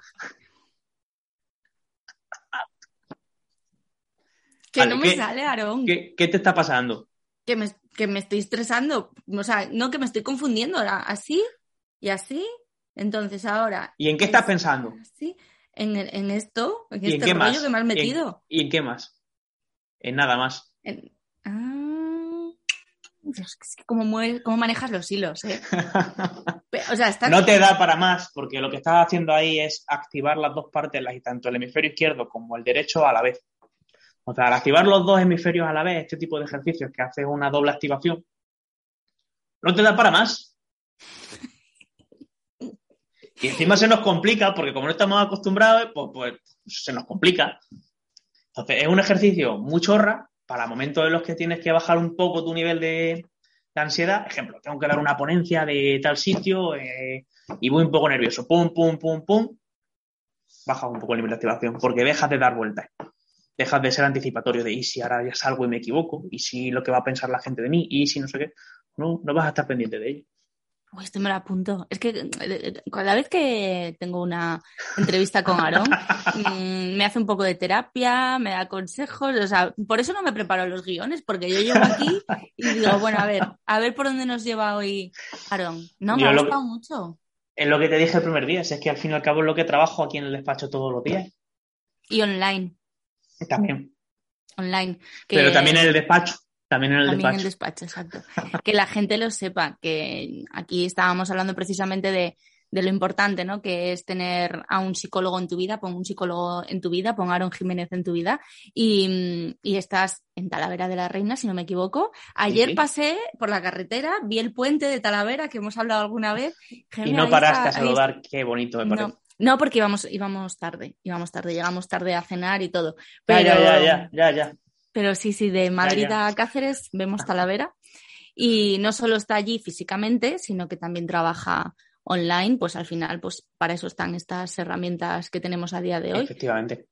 Que no me sale, Aarón. ¿Qué, qué te está pasando? Que me, que me estoy estresando. O sea, no, que me estoy confundiendo ahora. Así y así. Entonces ahora. ¿Y en qué estás pensando? Sí, en, en esto, en este rollo que me has metido. ¿Y en qué más? En nada más. En... Ah. Dios, es que cómo, mueves, cómo manejas los hilos, ¿eh? O sea, está... No te da para más, porque lo que estás haciendo ahí es activar las dos partes, tanto el hemisferio izquierdo como el derecho a la vez. O sea, al activar los dos hemisferios a la vez, este tipo de ejercicios que haces una doble activación, no te da para más. Y encima se nos complica, porque como no estamos acostumbrados, pues, pues se nos complica. Entonces, es un ejercicio muy chorra para momentos en los que tienes que bajar un poco tu nivel de, de ansiedad. Ejemplo, tengo que dar una ponencia de tal sitio eh, y voy un poco nervioso. Pum, pum, pum, pum. Bajas un poco el nivel de activación porque dejas de dar vueltas. Dejas de ser anticipatorio de, y si ahora ya salgo y me equivoco, y si lo que va a pensar la gente de mí, y si no sé qué. No, no vas a estar pendiente de ello. Uy, esto me lo apunto. Es que cada vez que tengo una entrevista con Aarón, mmm, me hace un poco de terapia, me da consejos, o sea, por eso no me preparo los guiones, porque yo llego aquí y digo, bueno, a ver, a ver por dónde nos lleva hoy Aarón. No, me yo ha gustado que, mucho. Es lo que te dije el primer día, si es que al fin y al cabo es lo que trabajo aquí en el despacho todos los días. Y online. También. Online. Que... Pero también en el despacho. También en el También despacho. En el despacho, exacto. Que la gente lo sepa, que aquí estábamos hablando precisamente de, de lo importante, ¿no? Que es tener a un psicólogo en tu vida, pon un psicólogo en tu vida, pon Aaron Jiménez en tu vida. Y, y estás en Talavera de la Reina, si no me equivoco. Ayer sí, sí. pasé por la carretera, vi el puente de Talavera, que hemos hablado alguna vez. Gemel, y no paraste a saludar, qué bonito me parece. No. No, porque íbamos, íbamos tarde, íbamos tarde, llegamos tarde a cenar y todo. Pero, ya, ya, ya, ya, ya. Pero sí, sí, de Madrid ya, ya. a Cáceres vemos Talavera y no solo está allí físicamente, sino que también trabaja online, pues al final, pues para eso están estas herramientas que tenemos a día de hoy. Efectivamente.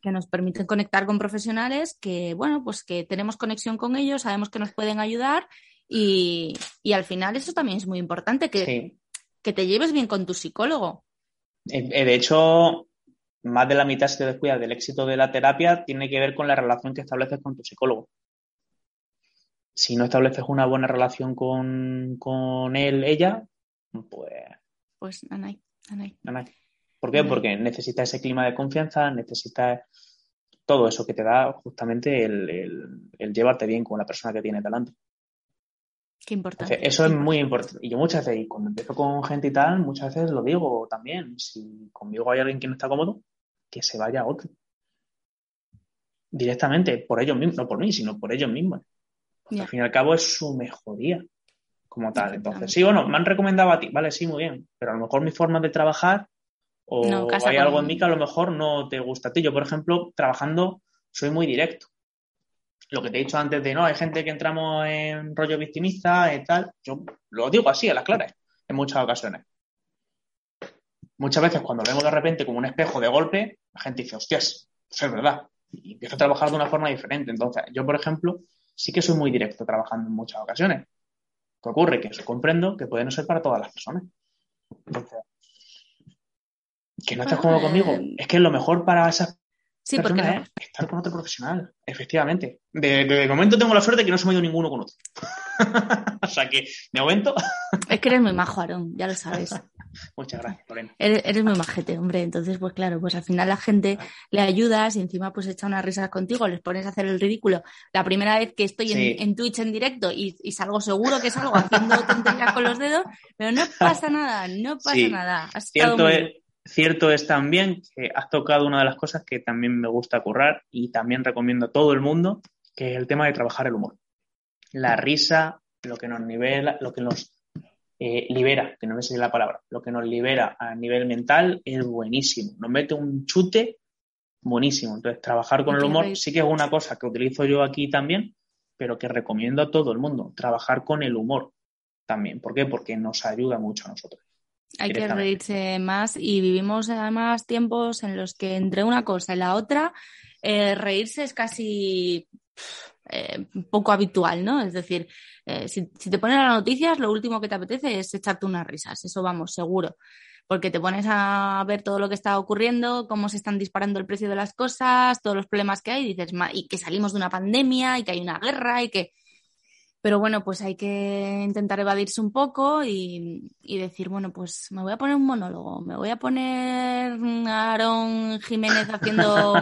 Que nos permiten conectar con profesionales que, bueno, pues que tenemos conexión con ellos, sabemos que nos pueden ayudar y, y al final eso también es muy importante, que, sí. que te lleves bien con tu psicólogo. De hecho, más de la mitad, si te descuidas del éxito de la terapia, tiene que ver con la relación que estableces con tu psicólogo. Si no estableces una buena relación con, con él, ella, pues... Pues anay, anay. anay. ¿Por qué? Anay. Porque necesitas ese clima de confianza, necesitas todo eso que te da justamente el, el, el llevarte bien con la persona que tienes delante. Qué importante. Entonces, eso es muy importante. Y yo muchas veces, y cuando empiezo con gente y tal, muchas veces lo digo también. Si conmigo hay alguien que no está cómodo, que se vaya a otro. Directamente, por ellos mismos, no por mí, sino por ellos mismos. Porque yeah. al fin y al cabo es su mejoría como tal. Entonces, sí, bueno, me han recomendado a ti, vale, sí, muy bien. Pero a lo mejor mi forma de trabajar o no, hay algo con... en mí que a lo mejor no te gusta a ti. Yo, por ejemplo, trabajando soy muy directo. Lo que te he dicho antes de, no, hay gente que entramos en rollo victimista y tal, yo lo digo así, a las claras, en muchas ocasiones. Muchas veces cuando lo vemos de repente como un espejo de golpe, la gente dice, hostias, pues es verdad, y empieza a trabajar de una forma diferente. Entonces, yo, por ejemplo, sí que soy muy directo trabajando en muchas ocasiones. ¿Qué ocurre? Que eso comprendo que puede no ser para todas las personas. Entonces, que no estés cómodo conmigo, es que es lo mejor para esas Sí, porque no. es estar con otro profesional, efectivamente. De, de, de momento tengo la suerte de que no se me ha ido ninguno con otro. O sea que, de momento... Es que eres muy majo, Aarón, ya lo sabes. Muchas gracias, Lorena. Eres, eres muy majete, hombre. Entonces, pues claro, pues al final la gente le ayudas y encima pues echa unas risas contigo, les pones a hacer el ridículo. La primera vez que estoy sí. en, en Twitch en directo y, y salgo seguro que salgo haciendo tonterías con los dedos, pero no pasa nada, no pasa sí. nada. Has estado muy... es... Cierto es también que has tocado una de las cosas que también me gusta currar y también recomiendo a todo el mundo, que es el tema de trabajar el humor. La risa, lo que nos nivela, lo que nos eh, libera, que no me sé la palabra, lo que nos libera a nivel mental es buenísimo. Nos mete un chute buenísimo. Entonces, trabajar con el humor sí que es una cosa que utilizo yo aquí también, pero que recomiendo a todo el mundo. Trabajar con el humor también. ¿Por qué? Porque nos ayuda mucho a nosotros. Hay que reírse más y vivimos además tiempos en los que entre una cosa y la otra eh, reírse es casi eh, poco habitual, ¿no? Es decir, eh, si, si te ponen las noticias, lo último que te apetece es echarte unas risas, eso vamos, seguro. Porque te pones a ver todo lo que está ocurriendo, cómo se están disparando el precio de las cosas, todos los problemas que hay, y dices, y que salimos de una pandemia, y que hay una guerra, y que... Pero bueno, pues hay que intentar evadirse un poco y, y decir, bueno, pues me voy a poner un monólogo, me voy a poner a Aaron Jiménez haciendo,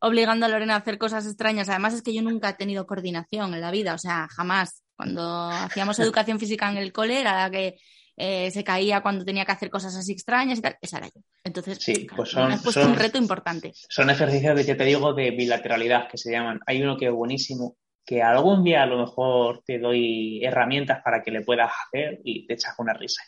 obligando a Lorena a hacer cosas extrañas. Además es que yo nunca he tenido coordinación en la vida, o sea, jamás. Cuando hacíamos educación física en el cole era la que eh, se caía cuando tenía que hacer cosas así extrañas y tal, esa era yo. Entonces, sí, pues son, me has puesto son, un reto importante. Son ejercicios de, que te digo, de bilateralidad, que se llaman. Hay uno que es buenísimo, que algún día a lo mejor te doy herramientas para que le puedas hacer y te echas una risa.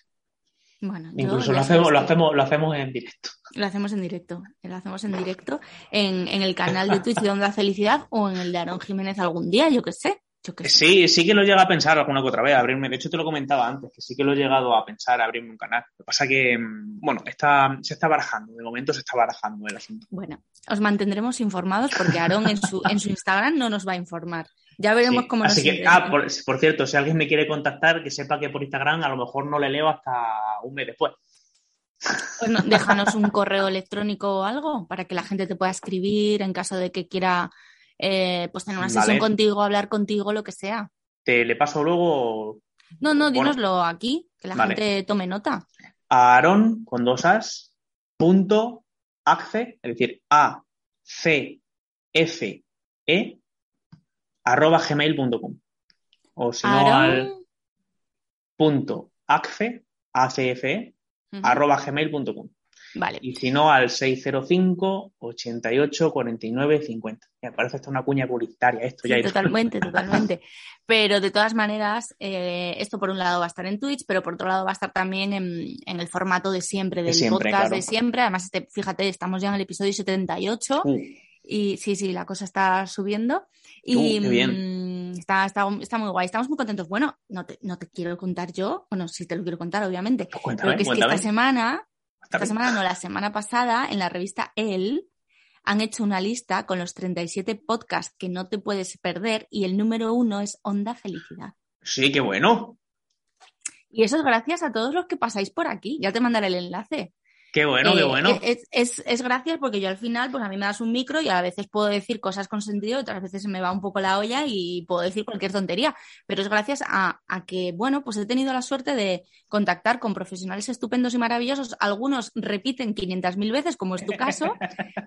Bueno, incluso lo hacemos, lo hacemos, lo hacemos en directo. Lo hacemos en directo, lo hacemos en directo en, en el canal de Twitch de Onda Felicidad o en el de Aaron Jiménez algún día, yo qué sé. Yo qué sé. Sí, sí que lo llega a pensar alguna que otra vez, abrirme. De hecho, te lo comentaba antes, que sí que lo he llegado a pensar, abrirme un canal. Lo que pasa que, bueno, está, se está barajando, de momento se está barajando el asunto. Bueno, os mantendremos informados porque Aaron en su, en su Instagram no nos va a informar. Ya veremos sí. cómo Así nos que, ah, por, por cierto, si alguien me quiere contactar, que sepa que por Instagram a lo mejor no le leo hasta un mes después. Bueno, déjanos un correo electrónico o algo para que la gente te pueda escribir en caso de que quiera eh, pues tener una sesión vale. contigo, hablar contigo, lo que sea. ¿Te le paso luego? No, no, dínoslo bueno. aquí, que la vale. gente tome nota. Aaron, con dos as, punto, acce, es decir, a, c, f, e, arroba gmail punto com o si no al punto acfe acfe uh-huh. arroba gmail punto com vale. y si no al seis cero cinco, ochenta y ocho, cuarenta y nueve, cincuenta. Me parece hasta una cuña publicitaria esto ya sí, totalmente, totalmente pero de todas maneras eh, esto por un lado va a estar en Twitch pero por otro lado va a estar también en, en el formato de siempre del de siempre, podcast claro. de siempre además este, fíjate estamos ya en el episodio setenta y ocho uh. Y sí, sí, la cosa está subiendo y uh, mmm, está, está, está muy guay, estamos muy contentos. Bueno, no te, no te quiero contar yo, bueno, sí te lo quiero contar, obviamente, pues cuéntame, porque es cuéntame. que esta semana, esta semana no, la semana pasada, en la revista Elle han hecho una lista con los treinta y siete podcasts que no te puedes perder y el número uno es Onda Felicidad. Sí, qué bueno. Y eso es gracias a todos los que pasáis por aquí, ya te mandaré el enlace. Qué bueno, eh, qué bueno. Es, es, es gracias porque yo al final, pues a mí me das un micro y a veces puedo decir cosas con sentido, otras veces me va un poco la olla y puedo decir cualquier tontería. Pero es gracias a, a que, bueno, pues he tenido la suerte de contactar con profesionales estupendos y maravillosos. Algunos repiten quinientas mil veces, como es tu caso,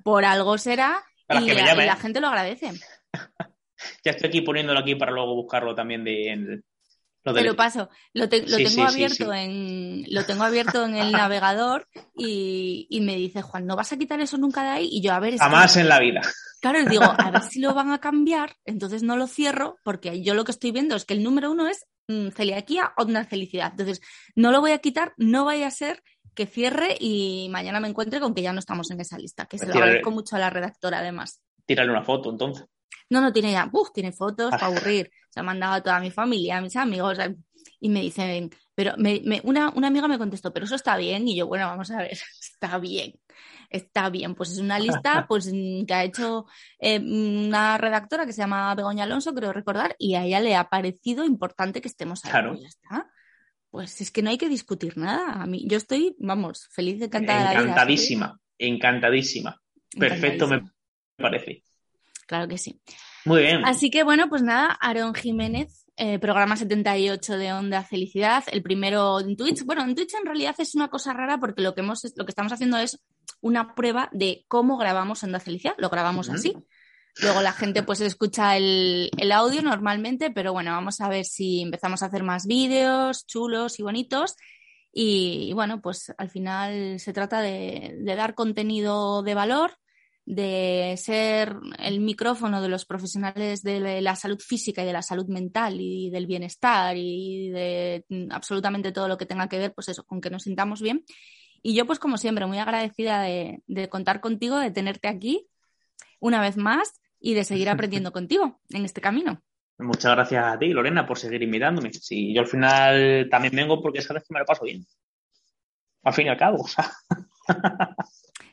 por algo será y, que la, llame, y la eh. gente lo agradece. Ya estoy aquí poniéndolo aquí para luego buscarlo también de... En... Te lo paso, lo, te, lo sí, tengo sí, abierto sí, sí. en lo tengo abierto en el navegador y, y me dice Juan, ¿no vas a quitar eso nunca de ahí? Y yo, a ver... Jamás en la vida. Claro, digo, a ver si lo van a cambiar, entonces no lo cierro, porque yo lo que estoy viendo es que el número uno es mmm, celiaquía, Onda Felicidad. Entonces, no lo voy a quitar, no vaya a ser que cierre y mañana me encuentre con que ya no estamos en esa lista, que pues se tírale, lo agradezco mucho a la redactora, además. Tírale una foto, entonces. No, no tiene ya, uff, tiene fotos para aburrir. Se ha mandado a toda mi familia, a mis amigos, y me dicen, pero me, me, una, una amiga me contestó, pero eso está bien, y yo, bueno, vamos a ver, está bien, está bien. Pues es una lista pues que ha hecho eh, una redactora que se llama Begoña Alonso, creo recordar, y a ella le ha parecido importante que estemos ahí. Claro. Pues ya está. Pues es que no hay que discutir nada. A mí, yo estoy, vamos, feliz, encantada. Encantadísima, de encantadísima. Perfecto, encantadísima. Me parece. Claro que sí. Muy bien. Así que, bueno, pues nada, Aaron Jiménez, eh, programa setenta y ocho de Onda Felicidad, el primero en Twitch. Bueno, en Twitch en realidad es una cosa rara porque lo que hemos, lo que estamos haciendo es una prueba de cómo grabamos Onda Felicidad. Lo grabamos uh-huh. así. Luego la gente pues escucha el, el audio normalmente, pero bueno, vamos a ver si empezamos a hacer más vídeos chulos y bonitos. Y, y bueno, pues al final se trata de, de dar contenido de valor, de ser el micrófono de los profesionales de la salud física y de la salud mental y del bienestar y de absolutamente todo lo que tenga que ver, pues eso, con que nos sintamos bien. Y yo, pues como siempre, muy agradecida de, de contar contigo, de tenerte aquí una vez más y de seguir aprendiendo contigo en este camino. Muchas gracias a ti, Lorena, por seguir invitándome. Sí, yo al final también vengo porque sabes que me lo paso bien. Al fin y al cabo, o sea...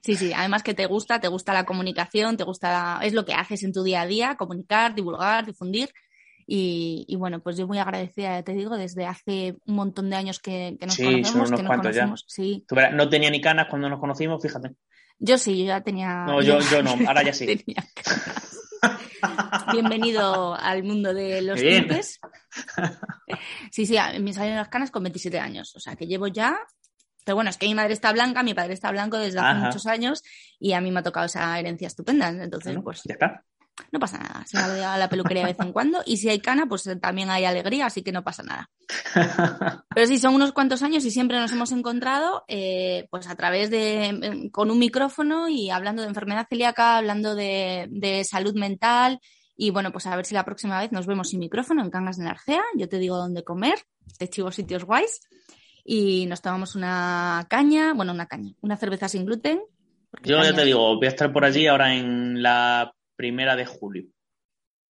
Sí, sí, además que te gusta, te gusta la comunicación, te gusta, la... es lo que haces en tu día a día, comunicar, divulgar, difundir y, y bueno, pues yo muy agradecida, te digo, desde hace un montón de años que, que nos sí, conocemos. Sí, son unos que cuantos ya. Sí. Tú verás, no tenía ni canas cuando nos conocimos, fíjate. Yo sí, yo ya tenía... No, yo, yo no, ahora ya sí. Tenía canas. Bienvenido al mundo de los tintes. Sí, sí, me salieron las canas con veintisiete años, o sea que llevo ya... Pero bueno, es que mi madre está blanca, mi padre está blanco desde hace Ajá. muchos años y a mí me ha tocado esa herencia estupenda. Entonces, bueno, pues ya está. No pasa nada. Se me voy a la peluquería de vez en cuando y si hay cana, pues también hay alegría, así que no pasa nada. Pero sí, son unos cuantos años y siempre nos hemos encontrado eh, pues a través de, con un micrófono y hablando de enfermedad celíaca, hablando de, de salud mental y bueno, pues a ver si la próxima vez nos vemos sin micrófono en Cangas de Narcea. Yo te digo dónde comer, te chivo sitios guays. y nos tomamos una caña, bueno, una caña, una cerveza sin gluten. Yo caña... ya te digo, voy a estar por allí ahora en la primera de julio.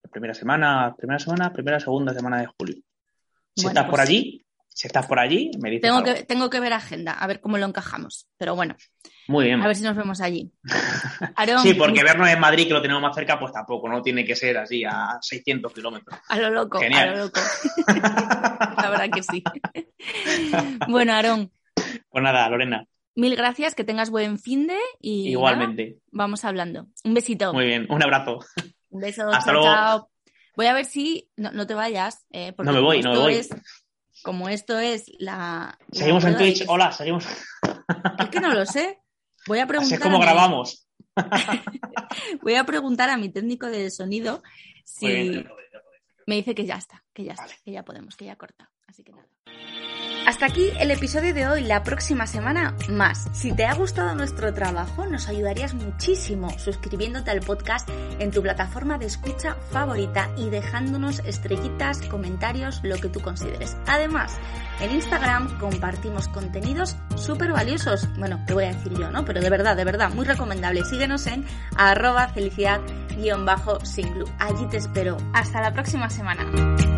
La primera semana, primera semana, primera, segunda semana de julio. Si bueno, estás pues por allí, si estás por allí, me dices tengo algo. Que, tengo que ver agenda, a ver cómo lo encajamos, pero bueno. Muy bien. A ver si nos vemos allí. Aaron, sí, porque vernos en Madrid, que lo tenemos más cerca, pues tampoco, no tiene que ser así a seiscientos kilómetros. A lo loco, genial. A lo loco. La verdad que sí. Bueno, Aaron. Pues nada, Lorena. Mil gracias, que tengas buen finde y igualmente. Nada, vamos hablando. Un besito. Muy bien, un abrazo. Un beso. Hasta chao, luego. Chao. Voy a ver si... No, no te vayas. Eh, porque no me voy, no me voy. Es... Como esto es la... Seguimos la en Twitch, es... hola, seguimos. Es que no lo sé. Voy a preguntar... Así es como mi... grabamos. Voy a preguntar a mi técnico de sonido si bien, bien, bien, bien, bien. Me dice que ya está, que ya está, vale. Que ya podemos, que ya corta. Así que nada. Hasta aquí el episodio de hoy, la próxima semana más. Si te ha gustado nuestro trabajo, nos ayudarías muchísimo suscribiéndote al podcast en tu plataforma de escucha favorita y dejándonos estrellitas, comentarios, lo que tú consideres. Además, en Instagram compartimos contenidos súper valiosos. Bueno, te voy a decir yo, ¿no? Pero de verdad, de verdad, muy recomendable. Síguenos en arroba felicidad guión bajo sin gluten. Allí te espero. Hasta la próxima semana.